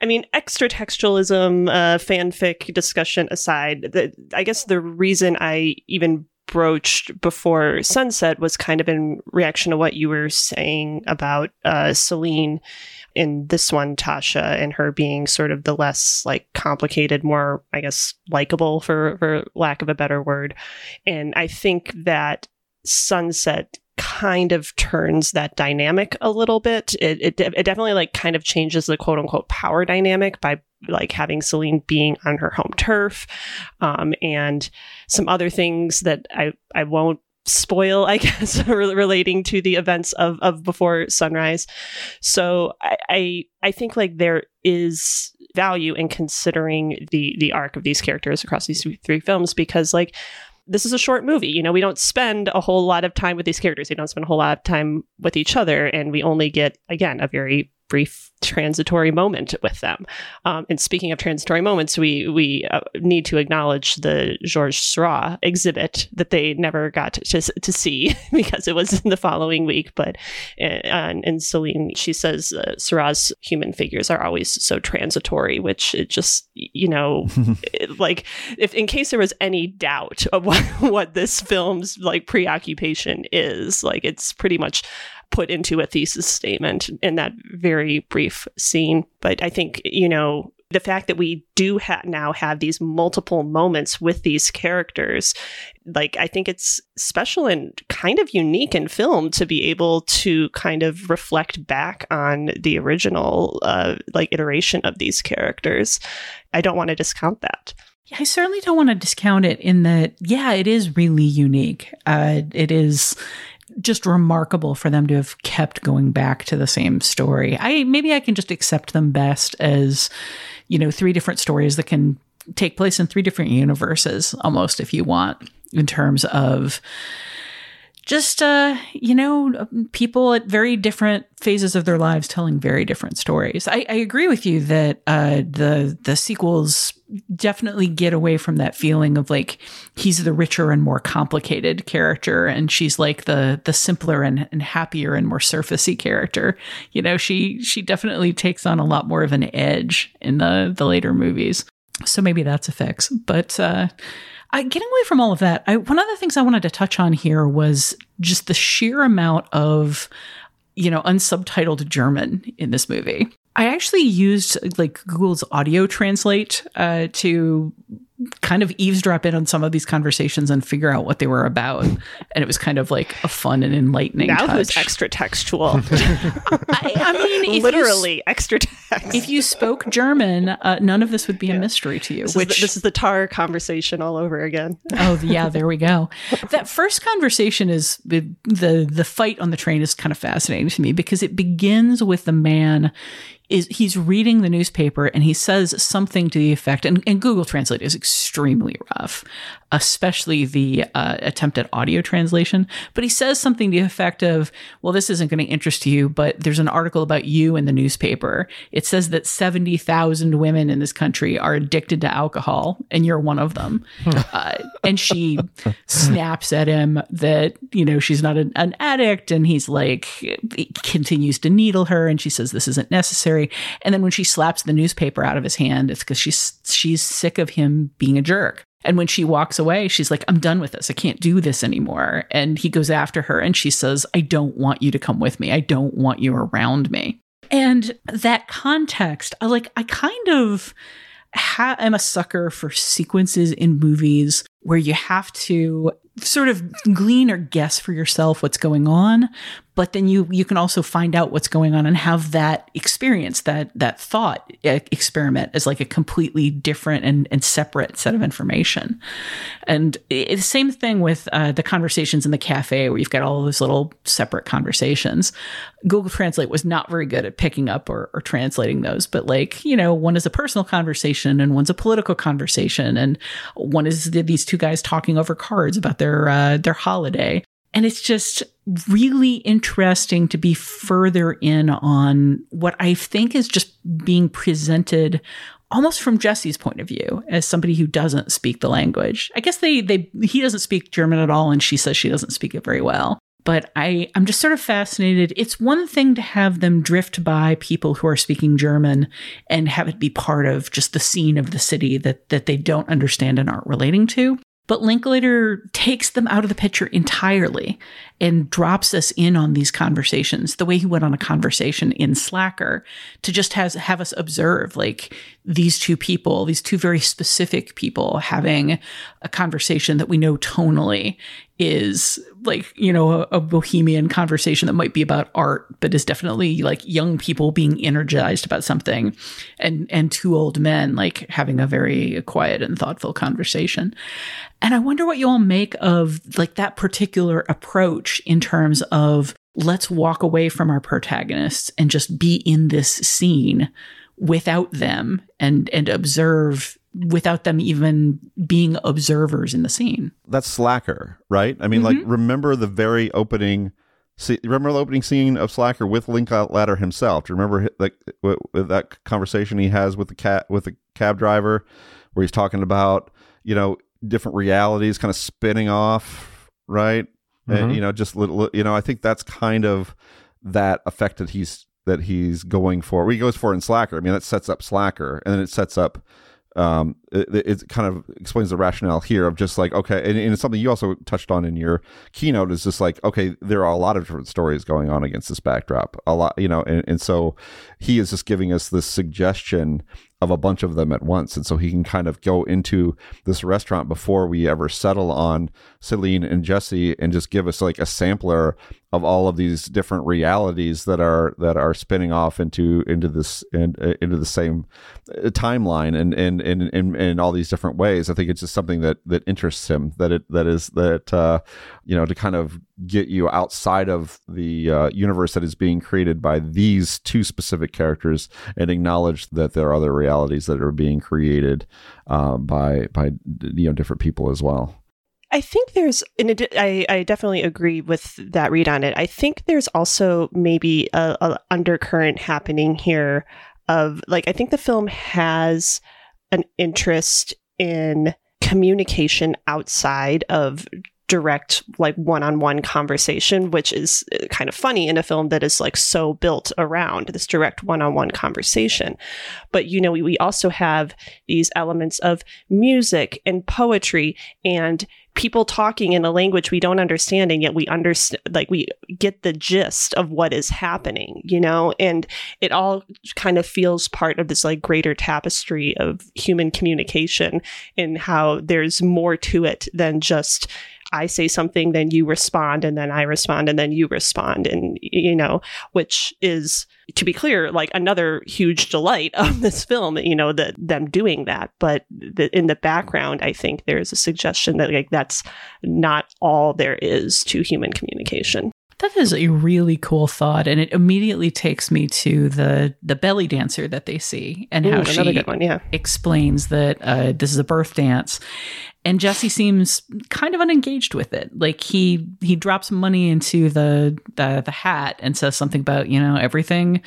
I mean, extratextualism, uh, fanfic discussion aside, the, I guess the reason I even broached Before Sunset was kind of in reaction to what you were saying about uh, Céline in this one, Tasha, and her being sort of the less like complicated, more, I guess, likable, for, for lack of a better word. And I think that Sunset kind of turns that dynamic a little bit. It, it, it definitely like kind of changes the quote unquote power dynamic by like having Céline being on her home turf, um, and some other things that I, I won't spoil, I guess, relating to the events of, of Before Sunrise. So I, I I think like there is value in considering the the arc of these characters across these three films, because like this is a short movie. You know, we don't spend a whole lot of time with these characters. We don't spend a whole lot of time with each other, and we only get, again, a very brief transitory moment with them. Um, and speaking of transitory moments, we we uh, need to acknowledge the Georges Seurat exhibit that they never got to to see because it was in the following week. But uh, and, and Céline, she says uh, Seurat's human figures are always so transitory, which it just, you know, it, like if in case there was any doubt of what, what this film's like preoccupation is, like it's pretty much put into a thesis statement in that very brief scene. But I think, you know, the fact that we do ha- now have these multiple moments with these characters, like I think it's special and kind of unique in film to be able to kind of reflect back on the original uh, like iteration of these characters. I don't want to discount that. I certainly don't want to discount it in that, yeah, it is really unique. Uh, it is just remarkable for them to have kept going back to the same story. I maybe I can just accept them best as, you know, three different stories that can take place in three different universes, almost, if you want, in terms of just, uh, you know, people at very different phases of their lives telling very different stories. I, I agree with you that uh, the the sequels definitely get away from that feeling of like he's the richer and more complicated character, and she's like the the simpler and, and happier and more surfacey character. You know, she she definitely takes on a lot more of an edge in the the later movies. So maybe that's a fix, but. Uh, I, getting away from all of that, I, one of the things I wanted to touch on here was just the sheer amount of, you know, unsubtitled German in this movie. I actually used like Google's audio translate uh, to kind of eavesdrop in on some of these conversations and figure out what they were about. And it was kind of like a fun and enlightening now touch. Now who's extra textual? I, I mean, if literally you, extra text. If you spoke German, uh, none of this would be yeah. a mystery to you. This, which, is, the, this is the Tar conversation all over again. Oh, yeah, there we go. That first conversation is, the, the the fight on the train is kind of fascinating to me because it begins with the man is he's reading the newspaper and he says something to the effect, and, and Google Translate is extremely rough, especially the uh, attempt at audio translation. But he says something to the effect of, well, this isn't going to interest you, but there's an article about you in the newspaper. It says that seventy thousand women in this country are addicted to alcohol, and you're one of them. uh, and she snaps at him that, you know, she's not an, an addict, and he's like, he continues to needle her, and she says this isn't necessary. And then when she slaps the newspaper out of his hand, it's because she's, she's sick of him being a jerk. And when she walks away, she's like, I'm done with this. I can't do this anymore. And he goes after her and she says, I don't want you to come with me. I don't want you around me. And that context, I like, I kind of ha- I'm a sucker for sequences in movies where you have to sort of glean or guess for yourself what's going on, but then you you can also find out what's going on and have that experience, that that thought experiment as like a completely different and, and separate set of information. And the same thing with uh, the conversations in the cafe where you've got all those little separate conversations. Google Translate was not very good at picking up or, or translating those, but like, you know, one is a personal conversation and one's a political conversation, and one is the, these two guys talking over cards about their uh, their holiday. And it's just really interesting to be further in on what I think is just being presented almost from Jesse's point of view as somebody who doesn't speak the language. I guess they they he doesn't speak German at all, and she says she doesn't speak it very well. But I, I'm just sort of fascinated. It's one thing to have them drift by people who are speaking German and have it be part of just the scene of the city that that they don't understand and aren't relating to. But Linklater takes them out of the picture entirely and drops us in on these conversations the way he went on a conversation in Slacker to just has, have us observe like these two people, these two very specific people having a conversation that we know tonally is like, you know, a, a bohemian conversation that might be about art, but is definitely like young people being energized about something, and, and two old men like having a very quiet and thoughtful conversation. And I wonder what you all make of like that particular approach in terms of let's walk away from our protagonists and just be in this scene without them and, and observe without them even being observers in the scene. That's Slacker, right? I mean, mm-hmm. like, remember the very opening, see, remember the opening scene of Slacker with Linklater himself? Do you remember like that conversation he has with the cat, with the cab driver, where he's talking about, you know, different realities kind of spinning off, right? Mm-hmm. And, you know, just little, you know, I think that's kind of that effect that he's, that he's going for. Well, he goes for in Slacker. I mean, that sets up Slacker, and then it sets up, Um, it, it kind of explains the rationale here of just like, okay, and, and it's something you also touched on in your keynote is just like, okay, there are a lot of different stories going on against this backdrop, a lot, you know, and, and so he is just giving us this suggestion of a bunch of them at once. And so he can kind of go into this restaurant before we ever settle on Céline and Jesse and just give us like a sampler of all of these different realities that are, that are spinning off into, into this, and into the same timeline and, and, and, and, in all these different ways. I think it's just something that that interests him, that it that is that uh, you know, to kind of get you outside of the uh, universe that is being created by these two specific characters, and acknowledge that there are other realities that are being created uh, by by you know different people as well. I think there's, and I, I definitely agree with that read on it. I think there's also maybe a, a undercurrent happening here of, like, I think the film has an interest in communication outside of direct, like, one-on-one conversation, which is kind of funny in a film that is, like, so built around this direct one-on-one conversation. But, you know, we, we also have these elements of music and poetry and people talking in a language we don't understand, and yet we understand, like, we get the gist of what is happening, you know, and it all kind of feels part of this, like, greater tapestry of human communication, and how there's more to it than just I say something, then you respond, and then I respond, and then you respond, and, you know, which is, to be clear, like, another huge delight of this film, you know, that them doing that. But the, in the background, I think there is a suggestion that, like, that's not all there is to human communication. That is a really cool thought, and it immediately takes me to the the belly dancer that they see, and Ooh, how she good one, yeah. explains that uh, this is a birth dance, and Jesse seems kind of unengaged with it. Like, he he drops money into the, the the hat and says something about, you know, everything,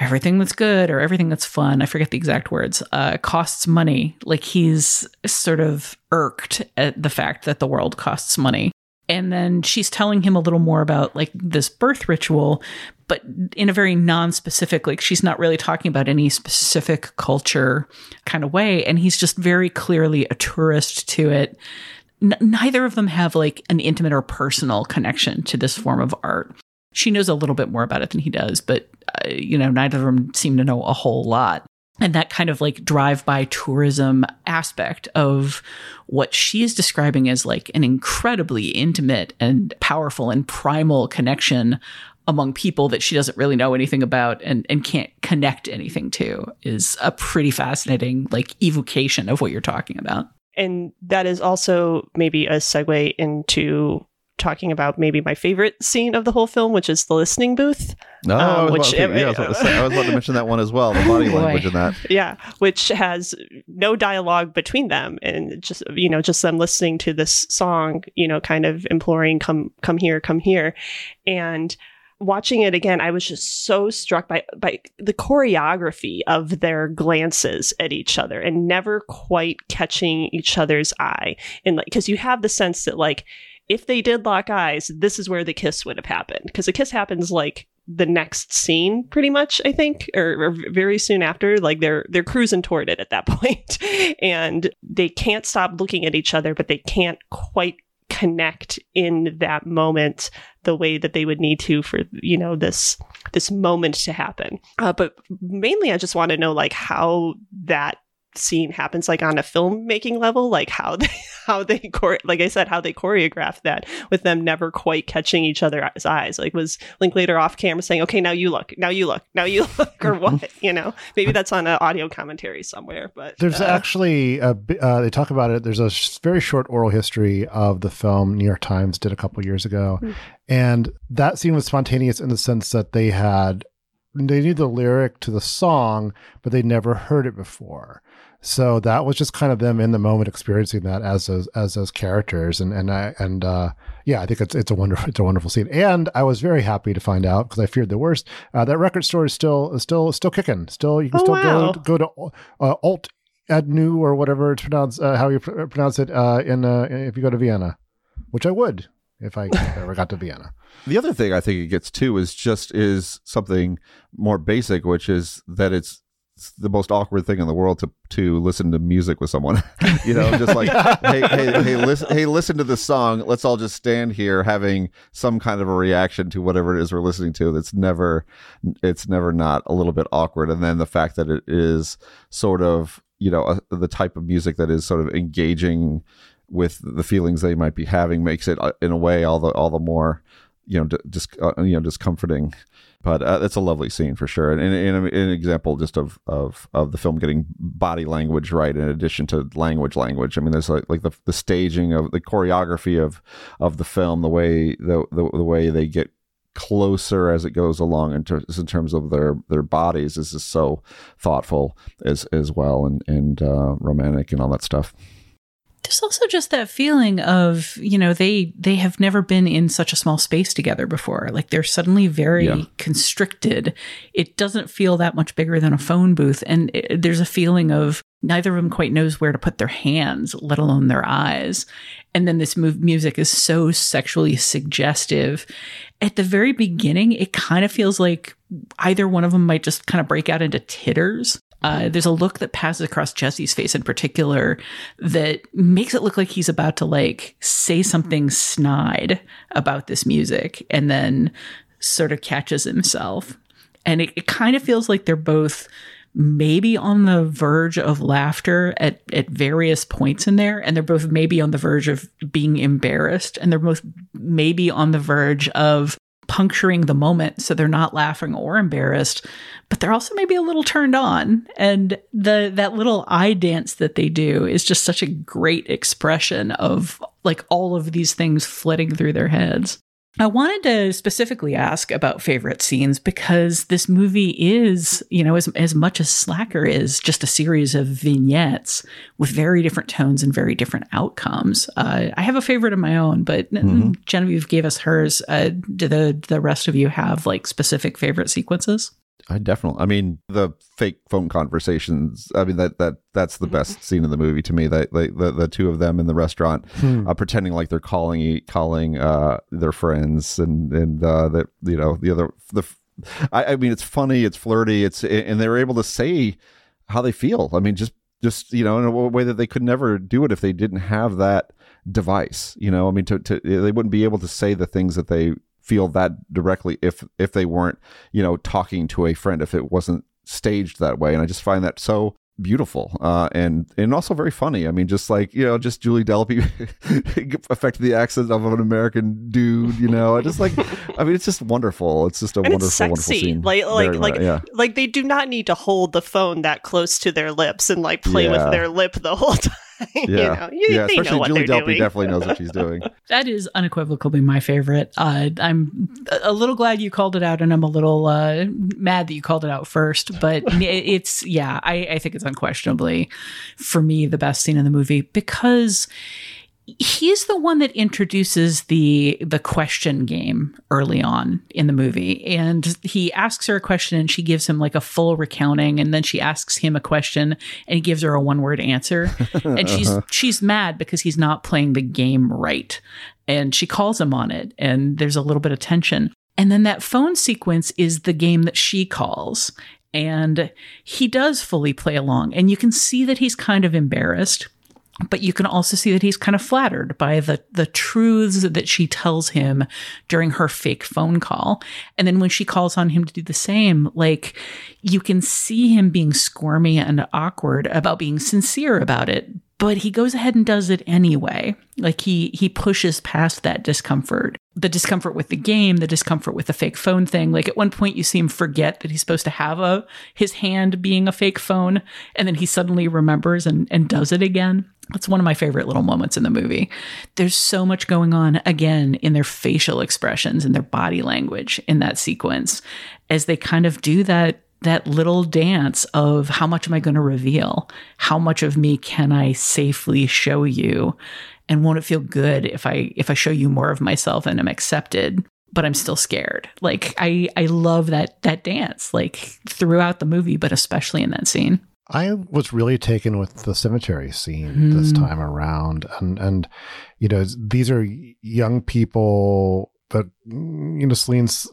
everything that's good or everything that's fun. I forget the exact words. Uh, costs money. Like, he's sort of irked at the fact that the world costs money. And then she's telling him a little more about, like, this birth ritual, but in a very non-specific, like, she's not really talking about any specific culture kind of way. And he's just very clearly a tourist to it. N- neither of them have, like, an intimate or personal connection to this form of art. She knows a little bit more about it than he does, but, uh, you know, neither of them seem to know a whole lot. And that kind of, like, drive-by tourism aspect of what she is describing as, like, an incredibly intimate and powerful and primal connection among people that she doesn't really know anything about and, and can't connect anything to, is a pretty fascinating, like, evocation of what you're talking about. And that is also maybe a segue into talking about maybe my favorite scene of the whole film, which is the listening booth. No, um, I was which about to, yeah, I was about to say, I was about to mention that one as well, the body language in that. Yeah, which has no dialogue between them, and just, you know, just them listening to this song, you know, kind of imploring, come, come here, come here. And watching it again, I was just so struck by by the choreography of their glances at each other and never quite catching each other's eye. And, like, because you have the sense that, like, if they did lock eyes, this is where the kiss would have happened, because the kiss happens, like, the next scene, pretty much, I think, or, or very soon after. Like, they're they're cruising toward it at that point, and they can't stop looking at each other, but they can't quite connect in that moment the way that they would need to for, you know, this this moment to happen. Uh, but mainly, I just want to know, like, how that scene happens, like, on a filmmaking level, like how they how they chore- like I said, how they choreographed that with them never quite catching each other's eyes. Like, was Linklater off camera saying, okay, now you look, now you look, now you look, or what? You know, maybe that's on an audio commentary somewhere. But there's uh, actually a, uh, they talk about it. There's a sh- very short oral history of the film New York Times did a couple years ago, mm-hmm. and that scene was spontaneous in the sense that they had they knew the lyric to the song, but they never heard it before. So that was just kind of them in the moment experiencing that as those as those characters, and and I and uh, yeah, I think it's it's a wonderful it's a wonderful scene. And I was very happy to find out, because I feared the worst. Uh, that record store is still still still kicking. Still, you can oh, still wow. go go to uh, Alt Adnu or whatever it's pronounced, uh, how you pr- pronounce it uh, in uh, if you go to Vienna, which I would if I ever got to Vienna. The other thing I think it gets to is just is something more basic, which is that it's. It's the most awkward thing in the world to to listen to music with someone, you know, just like, hey, hey, hey, listen, hey, listen to this song. Let's all just stand here having some kind of a reaction to whatever it is we're listening to. That's never, it's never not a little bit awkward. And then the fact that it is sort of, you know, a, the type of music that is sort of engaging with the feelings they might be having makes it, in a way, all the all the more, you know, dis- uh, you know, discomforting. But uh, it's a lovely scene for sure, and, and, and an example just of, of of the film getting body language right in addition to language language. I mean, there's like, like the the staging of the choreography of of the film, the way the the, the way they get closer as it goes along in, ter- in terms of their their bodies is just so thoughtful as as well, and and uh, romantic and all that stuff. There's also just that feeling of, you know, they they have never been in such a small space together before. Like, they're suddenly very yeah. constricted. It doesn't feel that much bigger than a phone booth. And it, there's a feeling of neither of them quite knows where to put their hands, let alone their eyes. And then this mu- music is so sexually suggestive. At the very beginning, it kind of feels like either one of them might just kind of break out into titters. Uh, there's a look that passes across Jesse's face in particular that makes it look like he's about to, like, say something snide about this music, and then sort of catches himself. And it, it kind of feels like they're both maybe on the verge of laughter at, at various points in there. And they're both maybe on the verge of being embarrassed. And they're both maybe on the verge of puncturing the moment, so they're not laughing or embarrassed, but they're also maybe a little turned on. And the that little eye dance that they do is just such a great expression of, like, all of these things flitting through their heads. I wanted to specifically ask about favorite scenes, because this movie is, you know, as, as much as Slacker is just a series of vignettes with very different tones and very different outcomes. Uh, I have a favorite of my own, but mm-hmm. Genevieve gave us hers. Uh, do the, the rest of you have, like, specific favorite sequences? I definitely, I mean, the fake phone conversations, I mean, that, that, that's the best scene in the movie to me. That the, the, the two of them in the restaurant hmm. uh, pretending like they're calling, calling, uh, their friends and, and, uh, that, you know, the other, the, I, I mean, it's funny, it's flirty, it's, and they're able to say how they feel. I mean, just, just, you know, in a way that they could never do it if they didn't have that device, you know, I mean, to, to, they wouldn't be able to say the things that they feel that directly if if they weren't, you know, talking to a friend, if it wasn't staged that way. And I just find that so beautiful, uh and and also very funny. I mean, just like, you know, just Julie Delpy affected the accent of an American dude, you know. I just like, I mean, it's just wonderful. It's just a and wonderful, it's sexy. Wonderful scene. Like like like, much, yeah. like they do not need to hold the phone that close to their lips and, like, play yeah. with their lip the whole time. Yeah, you know, you, yeah. Especially Julie Delpy doing. Definitely knows what she's doing. That is unequivocally my favorite. Uh, I'm a little glad you called it out, and I'm a little uh, mad that you called it out first. But it's yeah, I, I think it's unquestionably for me the best scene in the movie, because he's the one that introduces the the question game early on in the movie. And he asks her a question and she gives him, like, a full recounting. And then she asks him a question and he gives her a one-word answer. And she's uh-huh. she's mad because he's not playing the game right. And she calls him on it. And there's a little bit of tension. And then that phone sequence is the game that she calls. And he does fully play along. And you can see that he's kind of embarrassed. But you can also see that he's kind of flattered by the, the truths that she tells him during her fake phone call. And then when she calls on him to do the same, like, you can see him being squirmy and awkward about being sincere about it. But he goes ahead and does it anyway. Like, he he pushes past that discomfort. The discomfort with the game, the discomfort with the fake phone thing. Like, at one point you see him forget that he's supposed to have a his hand being a fake phone. And then he suddenly remembers and, and does it again. That's one of my favorite little moments in the movie. There's so much going on, again, in their facial expressions and their body language in that sequence as they kind of do that that little dance of how much am I going to reveal? How much of me can I safely show you? And won't it feel good if I if I show you more of myself and I'm accepted, but I'm still scared? Like, I, I love that that dance, like, throughout the movie, but especially in that scene. I was really taken with the cemetery scene mm. this time around. And, and, you know, these are young people that, you know, Celine's,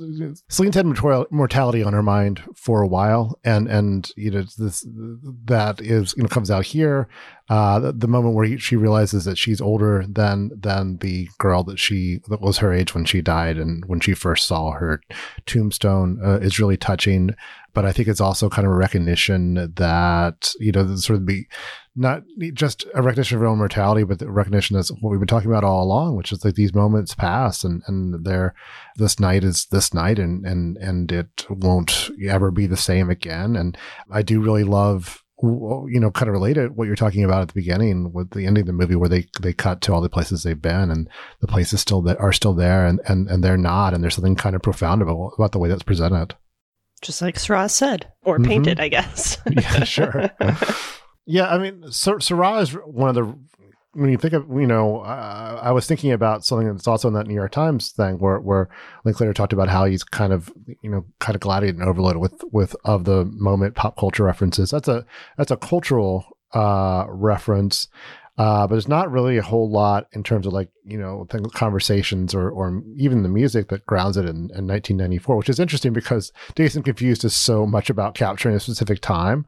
Celine's had mortality on her mind for a while. And, and, you know, this, that is, you know, comes out here, uh, the, the moment where she realizes that she's older than, than the girl that she, that was her age when she died. And when she first saw her tombstone uh, is really touching. But I think it's also kind of a recognition that, you know, sort of be not just a recognition of her own mortality, but the recognition that's what we've been talking about all along, which is like these moments pass and, and they're, this night is this night and, and, and it won't ever be the same again. And I do really love, you know, kind of related what you're talking about at the beginning with the ending of the movie where they, they cut to all the places they've been and the places still that are still there and, and, and they're not. And there's something kind of profound about, about the way that's presented. Just like Seurat said, or mm-hmm. painted, I guess. Yeah, sure. Yeah. I mean, Seurat is one of the, when you think of, you know, uh, I was thinking about something that's also in that New York Times thing where, where Linklater talked about how he's kind of, you know, kind of gladiated and overloaded with, with of the moment pop culture references. That's a, that's a cultural uh, reference, uh, but it's not really a whole lot in terms of like, you know, things, conversations or, or even the music that grounds it in, in nineteen ninety-four, which is interesting because Dazed and Confused is so much about capturing a specific time.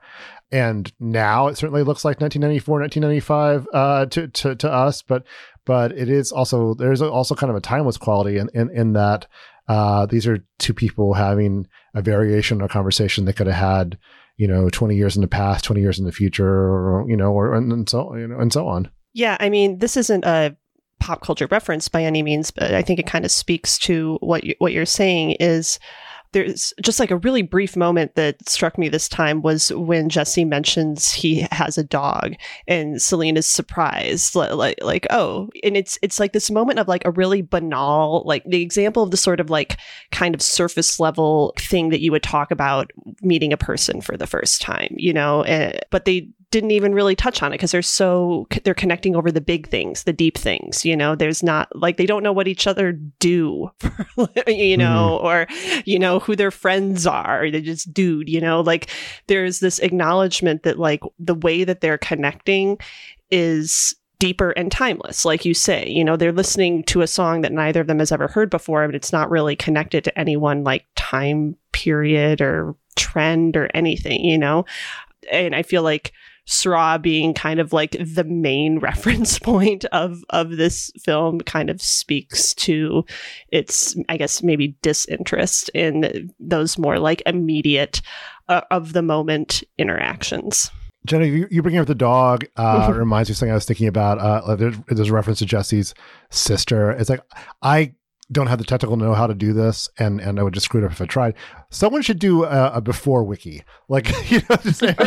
And now it certainly looks like nineteen ninety-four, nineteen ninety-five uh, to, to to us, but but it is also there's also kind of a timeless quality in in, in that uh, these are two people having a variation or conversation they could have had, you know, twenty years in the past, twenty years in the future, or, you know, or and, and so you know and so on. Yeah, I mean, this isn't a pop culture reference by any means, but I think it kind of speaks to what you, what you're saying is. There's just like a really brief moment that struck me this time was when Jesse mentions he has a dog and Céline is surprised, like, like, oh, and it's it's like this moment of like a really banal, like the example of the sort of like kind of surface level thing that you would talk about meeting a person for the first time, you know, and, but they didn't even really touch on it because they're so they're connecting over the big things, the deep things, you know, there's not like they don't know what each other do, for, you know, mm-hmm. or, you know, who their friends are. They just dude, you know, like there's this acknowledgement that like the way that they're connecting is deeper and timeless. Like you say, you know, they're listening to a song that neither of them has ever heard before, but it's not really connected to any one like time period or trend or anything, you know, and I feel like Seurat being kind of like the main reference point of, of this film kind of speaks to its, I guess, maybe disinterest in those more like immediate uh, of the moment interactions. Jenny, you, you bringing up the dog uh, mm-hmm. reminds me of something I was thinking about. Uh, there's, there's a reference to Jesse's sister. It's like, I don't have the technical know how to do this, and, and I would just screw it up if I tried. Someone should do a, a before wiki, like, you know, just like,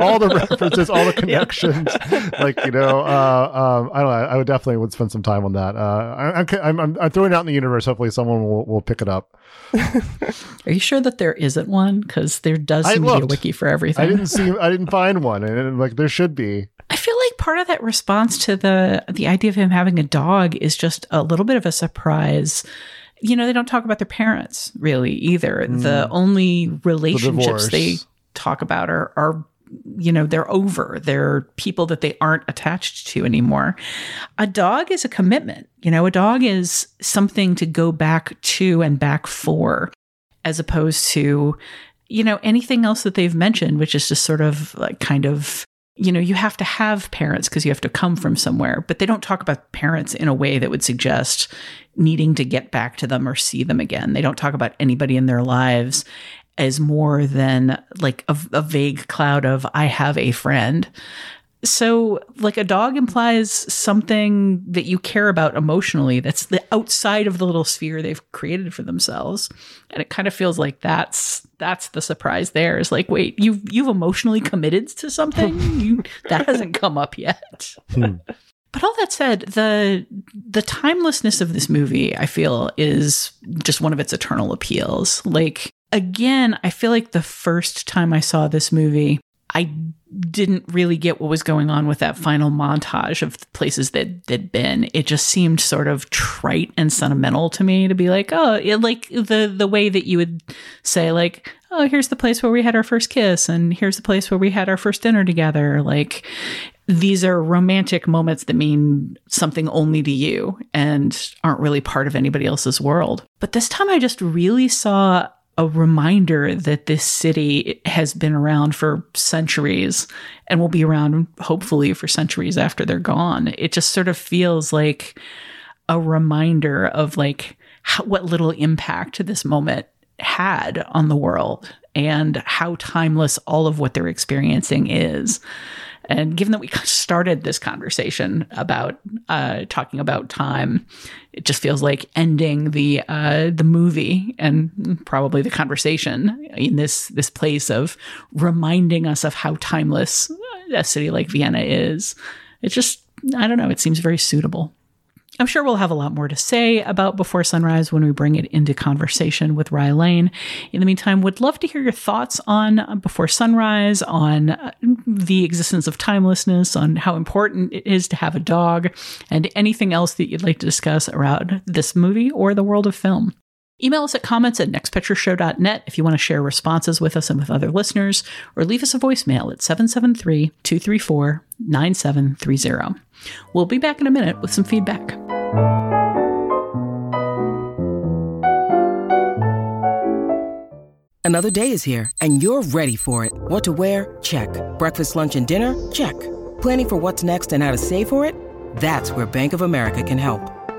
all the references, all the connections, yeah. like, you know, uh, um, I don't know. I would definitely would spend some time on that. Uh, I, I'm, I'm, I'm throwing it out in the universe. Hopefully someone will, will pick it up. Are you sure that there isn't one? Because there does seem to be a wiki for everything. I didn't see, I didn't find one, and, and like there should be. I feel like part of that response to the the idea of him having a dog is just a little bit of a surprise. You know, they don't talk about their parents really either. Mm. The only relationships the they talk about are, are, you know, they're over. They're people that they aren't attached to anymore. A dog is a commitment. You know, a dog is something to go back to and back for, as opposed to, you know, anything else that they've mentioned, which is just sort of like kind of, you know, you have to have parents because you have to come from somewhere, but they don't talk about parents in a way that would suggest needing to get back to them or see them again. They don't talk about anybody in their lives as more than like a, a vague cloud of, I have a friend. So like a dog implies something that you care about emotionally. That's the outside of the little sphere they've created for themselves. And it kind of feels like that's, that's the surprise there is like, wait, you've, you've emotionally committed to something you, that hasn't come up yet. Hmm. But all that said, the, the timelessness of this movie, I feel, is just one of its eternal appeals. Like, again, I feel like the first time I saw this movie, I didn't really get what was going on with that final montage of the places that they'd been. It just seemed sort of trite and sentimental to me to be like, oh, it, like the the way that you would say like, oh, here's the place where we had our first kiss and here's the place where we had our first dinner together. Like these are romantic moments that mean something only to you and aren't really part of anybody else's world. But this time I just really saw a reminder that this city has been around for centuries and will be around hopefully for centuries after they're gone. It just sort of feels like a reminder of like how, what little impact this moment had on the world and how timeless all of what they're experiencing is. And given that we started this conversation about uh, talking about time, it just feels like ending the uh, the movie and probably the conversation in this this place of reminding us of how timeless a city like Vienna is. It just, I don't know, it seems very suitable. I'm sure we'll have a lot more to say about Before Sunrise when we bring it into conversation with Rye Lane. In the meantime, would love to hear your thoughts on Before Sunrise, on the existence of timelessness, on how important it is to have a dog, and anything else that you'd like to discuss around this movie or the world of film. Email us at comments at next picture show dot net if you want to share responses with us and with other listeners, or leave us a voicemail at seven seven three, two three four, nine seven three zero. We'll be back in a minute with some feedback. Another day is here, and you're ready for it. What to wear? Check. Breakfast, lunch, and dinner? Check. Planning for what's next and how to save for it? That's where Bank of America can help.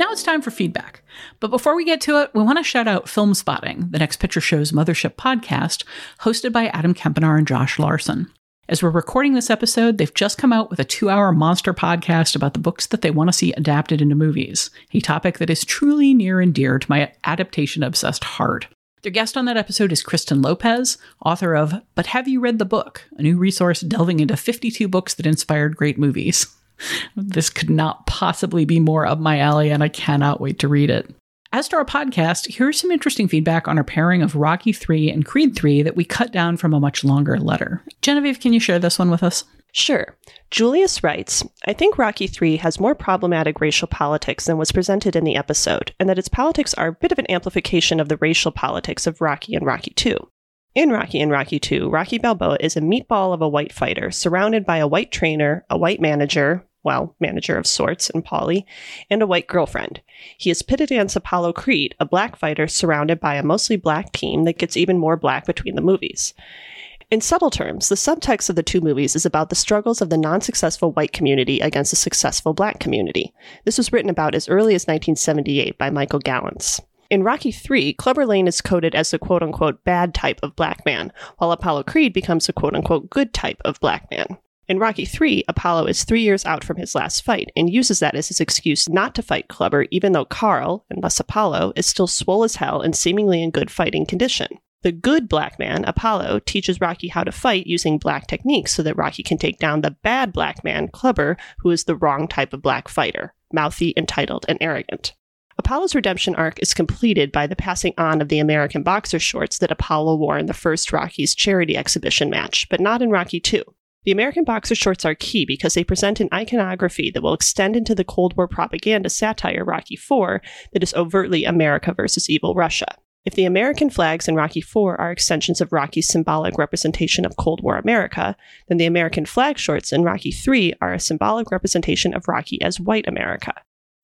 Now it's time for feedback. But before we get to it, we want to shout out Film Spotting, the Next Picture Show's mothership podcast, hosted by Adam Kempinar and Josh Larson. As we're recording this episode, they've just come out with a two-hour monster podcast about the books that they want to see adapted into movies, a topic that is truly near and dear to my adaptation-obsessed heart. Their guest on that episode is Kristen Lopez, author of But Have You Read the Book?, a new resource delving into fifty-two books that inspired great movies. This could not possibly be more up my alley, and I cannot wait to read it. As to our podcast, here's some interesting feedback on our pairing of Rocky three and Creed three that we cut down from a much longer letter. Genevieve, can you share this one with us? Sure. Julius writes, I think Rocky three has more problematic racial politics than was presented in the episode, and that its politics are a bit of an amplification of the racial politics of Rocky and Rocky two. In Rocky and Rocky two, Rocky Balboa is a meatball of a white fighter, surrounded by a white trainer, a white manager, well, manager of sorts, and Paulie, and a white girlfriend. He is pitted against Apollo Creed, a black fighter surrounded by a mostly black team that gets even more black between the movies. In subtle terms, the subtext of the two movies is about the struggles of the non-successful white community against the successful black community. This was written about as early as nineteen seventy-eight by Michael Gallance. In Rocky three, Clubber Lane is coded as the quote-unquote bad type of black man, while Apollo Creed becomes the quote-unquote good type of black man. In Rocky three, Apollo is three years out from his last fight and uses that as his excuse not to fight Clubber, even though Carl, and thus Apollo, is still swole as hell and seemingly in good fighting condition. The good black man, Apollo, teaches Rocky how to fight using black techniques so that Rocky can take down the bad black man, Clubber, who is the wrong type of black fighter, mouthy, entitled, and arrogant. Apollo's redemption arc is completed by the passing on of the American boxer shorts that Apollo wore in the first Rocky's charity exhibition match, but not in Rocky two. The American boxer shorts are key because they present an iconography that will extend into the Cold War propaganda satire Rocky four that is overtly America versus evil Russia. If the American flags in Rocky four are extensions of Rocky's symbolic representation of Cold War America, then the American flag shorts in Rocky three are a symbolic representation of Rocky as white America.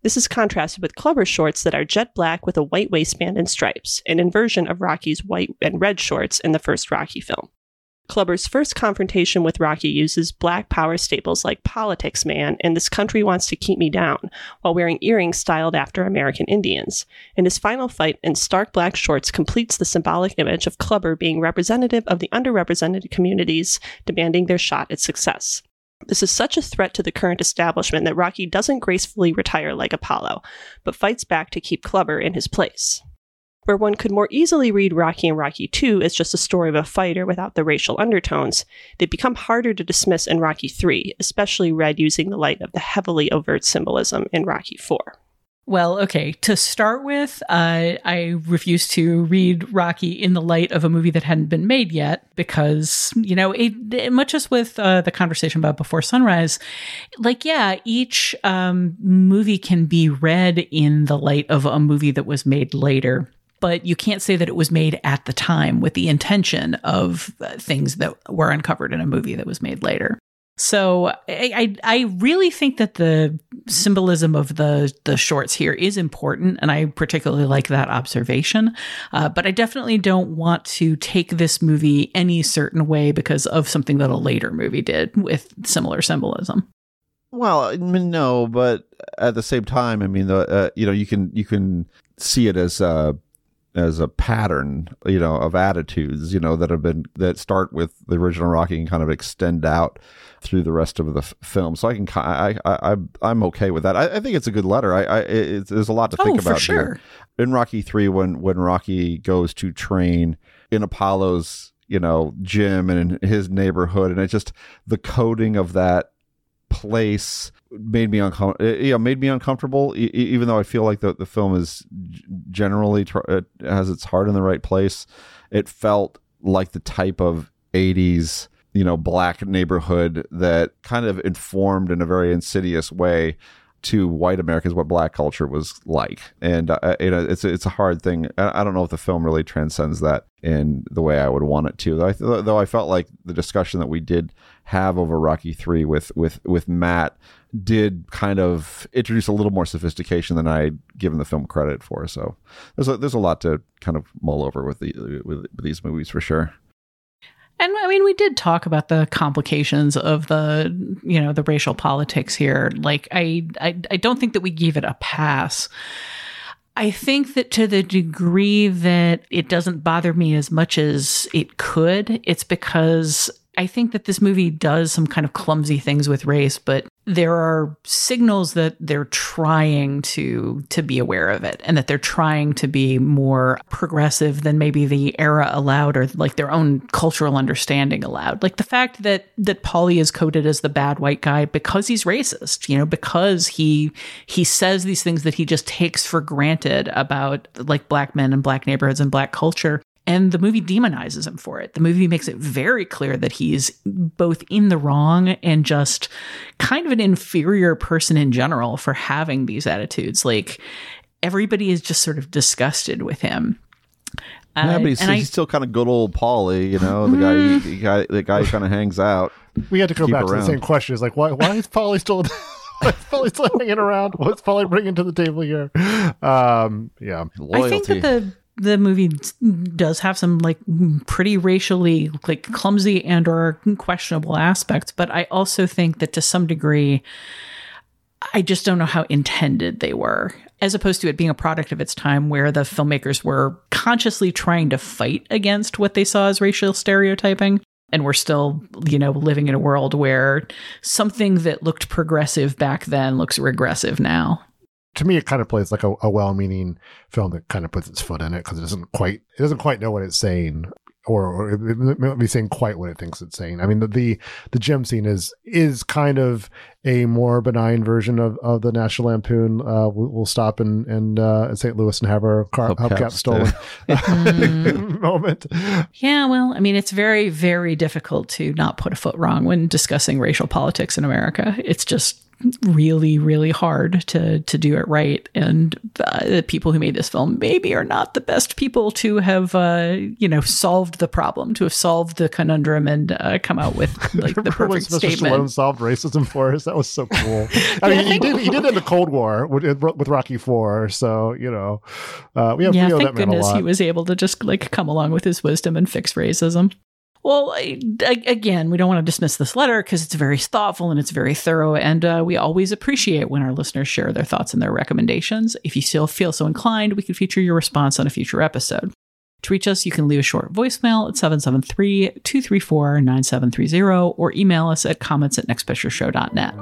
This is contrasted with Clubber shorts that are jet black with a white waistband and stripes, an inversion of Rocky's white and red shorts in the first Rocky film. Clubber's first confrontation with Rocky uses black power staples like politics man and this country wants to keep me down, while wearing earrings styled after American Indians. And his final fight in stark black shorts completes the symbolic image of Clubber being representative of the underrepresented communities demanding their shot at success. This is such a threat to the current establishment that Rocky doesn't gracefully retire like Apollo, but fights back to keep Clubber in his place. Where one could more easily read Rocky and Rocky two as just a story of a fighter without the racial undertones, they become harder to dismiss in Rocky three, especially read using the light of the heavily overt symbolism in Rocky four. Well, okay, to start with, uh, I refuse to read Rocky in the light of a movie that hadn't been made yet because, you know, it, it, much as with uh, the conversation about Before Sunrise, like, yeah, each um, movie can be read in the light of a movie that was made later. But you can't say that it was made at the time with the intention of uh, things that were uncovered in a movie that was made later. So I, I I really think that the symbolism of the the shorts here is important, and I particularly like that observation. Uh, but I definitely don't want to take this movie any certain way because of something that a later movie did with similar symbolism. Well, I mean, no, but at the same time, I mean, the uh, you know, you can you can see it as a as a pattern, you know, of attitudes, you know, that have been that start with the original Rocky and kind of extend out through the rest of the f- film. So I can, I, I, I'm okay with that. I, I think it's a good letter. I, I, it, there's a lot to think oh, about for sure. There. In Rocky three, when when Rocky goes to train in Apollo's, you know, gym and in his neighborhood, and it just the coding of that place made me uncomfortable. You know, made me uncomfortable. E- even though I feel like the the film is generally tr- it has its heart in the right place, it felt like the type of eighties, you know, black neighborhood that kind of informed in a very insidious way to white Americans what black culture was like. And uh, you know, it's it's a hard thing. I don't know if the film really transcends that in the way I would want it to. Though I, th- though I felt like the discussion that we did have over Rocky three with with with Matt did kind of introduce a little more sophistication than I had given the film credit for. So there's a, there's a lot to kind of mull over with the with, with these movies for sure. And I mean, we did talk about the complications of the, you know, the racial politics here. Like, I, I, I don't think that we gave it a pass. I think that to the degree that it doesn't bother me as much as it could, it's because I think that this movie does some kind of clumsy things with race, but there are signals that they're trying to to be aware of it, and that they're trying to be more progressive than maybe the era allowed, or like their own cultural understanding allowed. Like the fact that that Paulie is coded as the bad white guy because he's racist, you know, because he he says these things that he just takes for granted about like black men and black neighborhoods and black culture. And the movie demonizes him for it. The movie makes it very clear that he's both in the wrong and just kind of an inferior person in general for having these attitudes. Like, everybody is just sort of disgusted with him. Uh, yeah, but he's, and he's I, still kind of good old Paulie, you know, the mm, guy, the guy, the guy kind of hangs out. We had to go back around to the same question. It's like, why, why is Paulie still... What's Paulie still hanging around? What's Paulie bringing to the table here? Um, yeah. Loyalty. I think that the... The movie does have some like pretty racially like clumsy and or questionable aspects, but I also think that to some degree, I just don't know how intended they were, as opposed to it being a product of its time where the filmmakers were consciously trying to fight against what they saw as racial stereotyping. And we're still, you know, living in a world where something that looked progressive back then looks regressive now. To me, it kind of plays like a, a well-meaning film that kind of puts its foot in it because it doesn't quite it doesn't quite know what it's saying, or, or it, it might be saying quite what it thinks it's saying. I mean, the the, the gym scene is is kind of a more benign version of, of the National Lampoon. Uh, we, we'll stop in and uh, in Saint Louis and have our car, hubcap stolen moment. Yeah, well, I mean, it's very very difficult to not put a foot wrong when discussing racial politics in America. It's just really, really hard to to do it right. And uh, the people who made this film maybe are not the best people to have, uh, you know, solved the problem, to have solved the conundrum and uh, come out with like the perfect statement. Stallone solved racism for us. That was so cool. I mean, he did, he did in the Cold War with, with Rocky four. So, you know, uh, we have yeah, we owe that man a lot. Thank goodness he was able to just like come along with his wisdom and fix racism. Well, I, I, again, we don't want to dismiss this letter because it's very thoughtful and it's very thorough. And uh, we always appreciate when our listeners share their thoughts and their recommendations. If you still feel so inclined, we can feature your response on a future episode. To reach us, you can leave a short voicemail at seven seven three, two three four, nine seven three zero or email us at comments at next picture show dot net.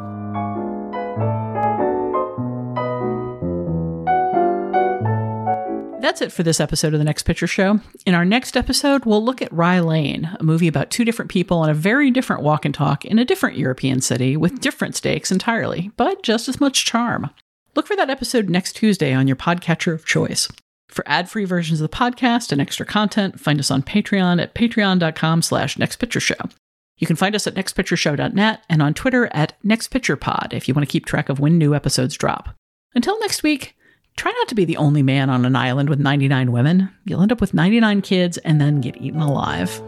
That's it for this episode of The Next Picture Show. In our next episode, we'll look at Rye Lane, a movie about two different people on a very different walk and talk in a different European city with different stakes entirely, but just as much charm. Look for that episode next Tuesday on your podcatcher of choice. For ad-free versions of the podcast and extra content, find us on Patreon at patreon.com slash nextpictureshow. You can find us at next picture show dot net and on Twitter at nextpicturepod if you want to keep track of when new episodes drop. Until next week, try not to be the only man on an island with ninety-nine women. You'll end up with ninety-nine kids and then get eaten alive.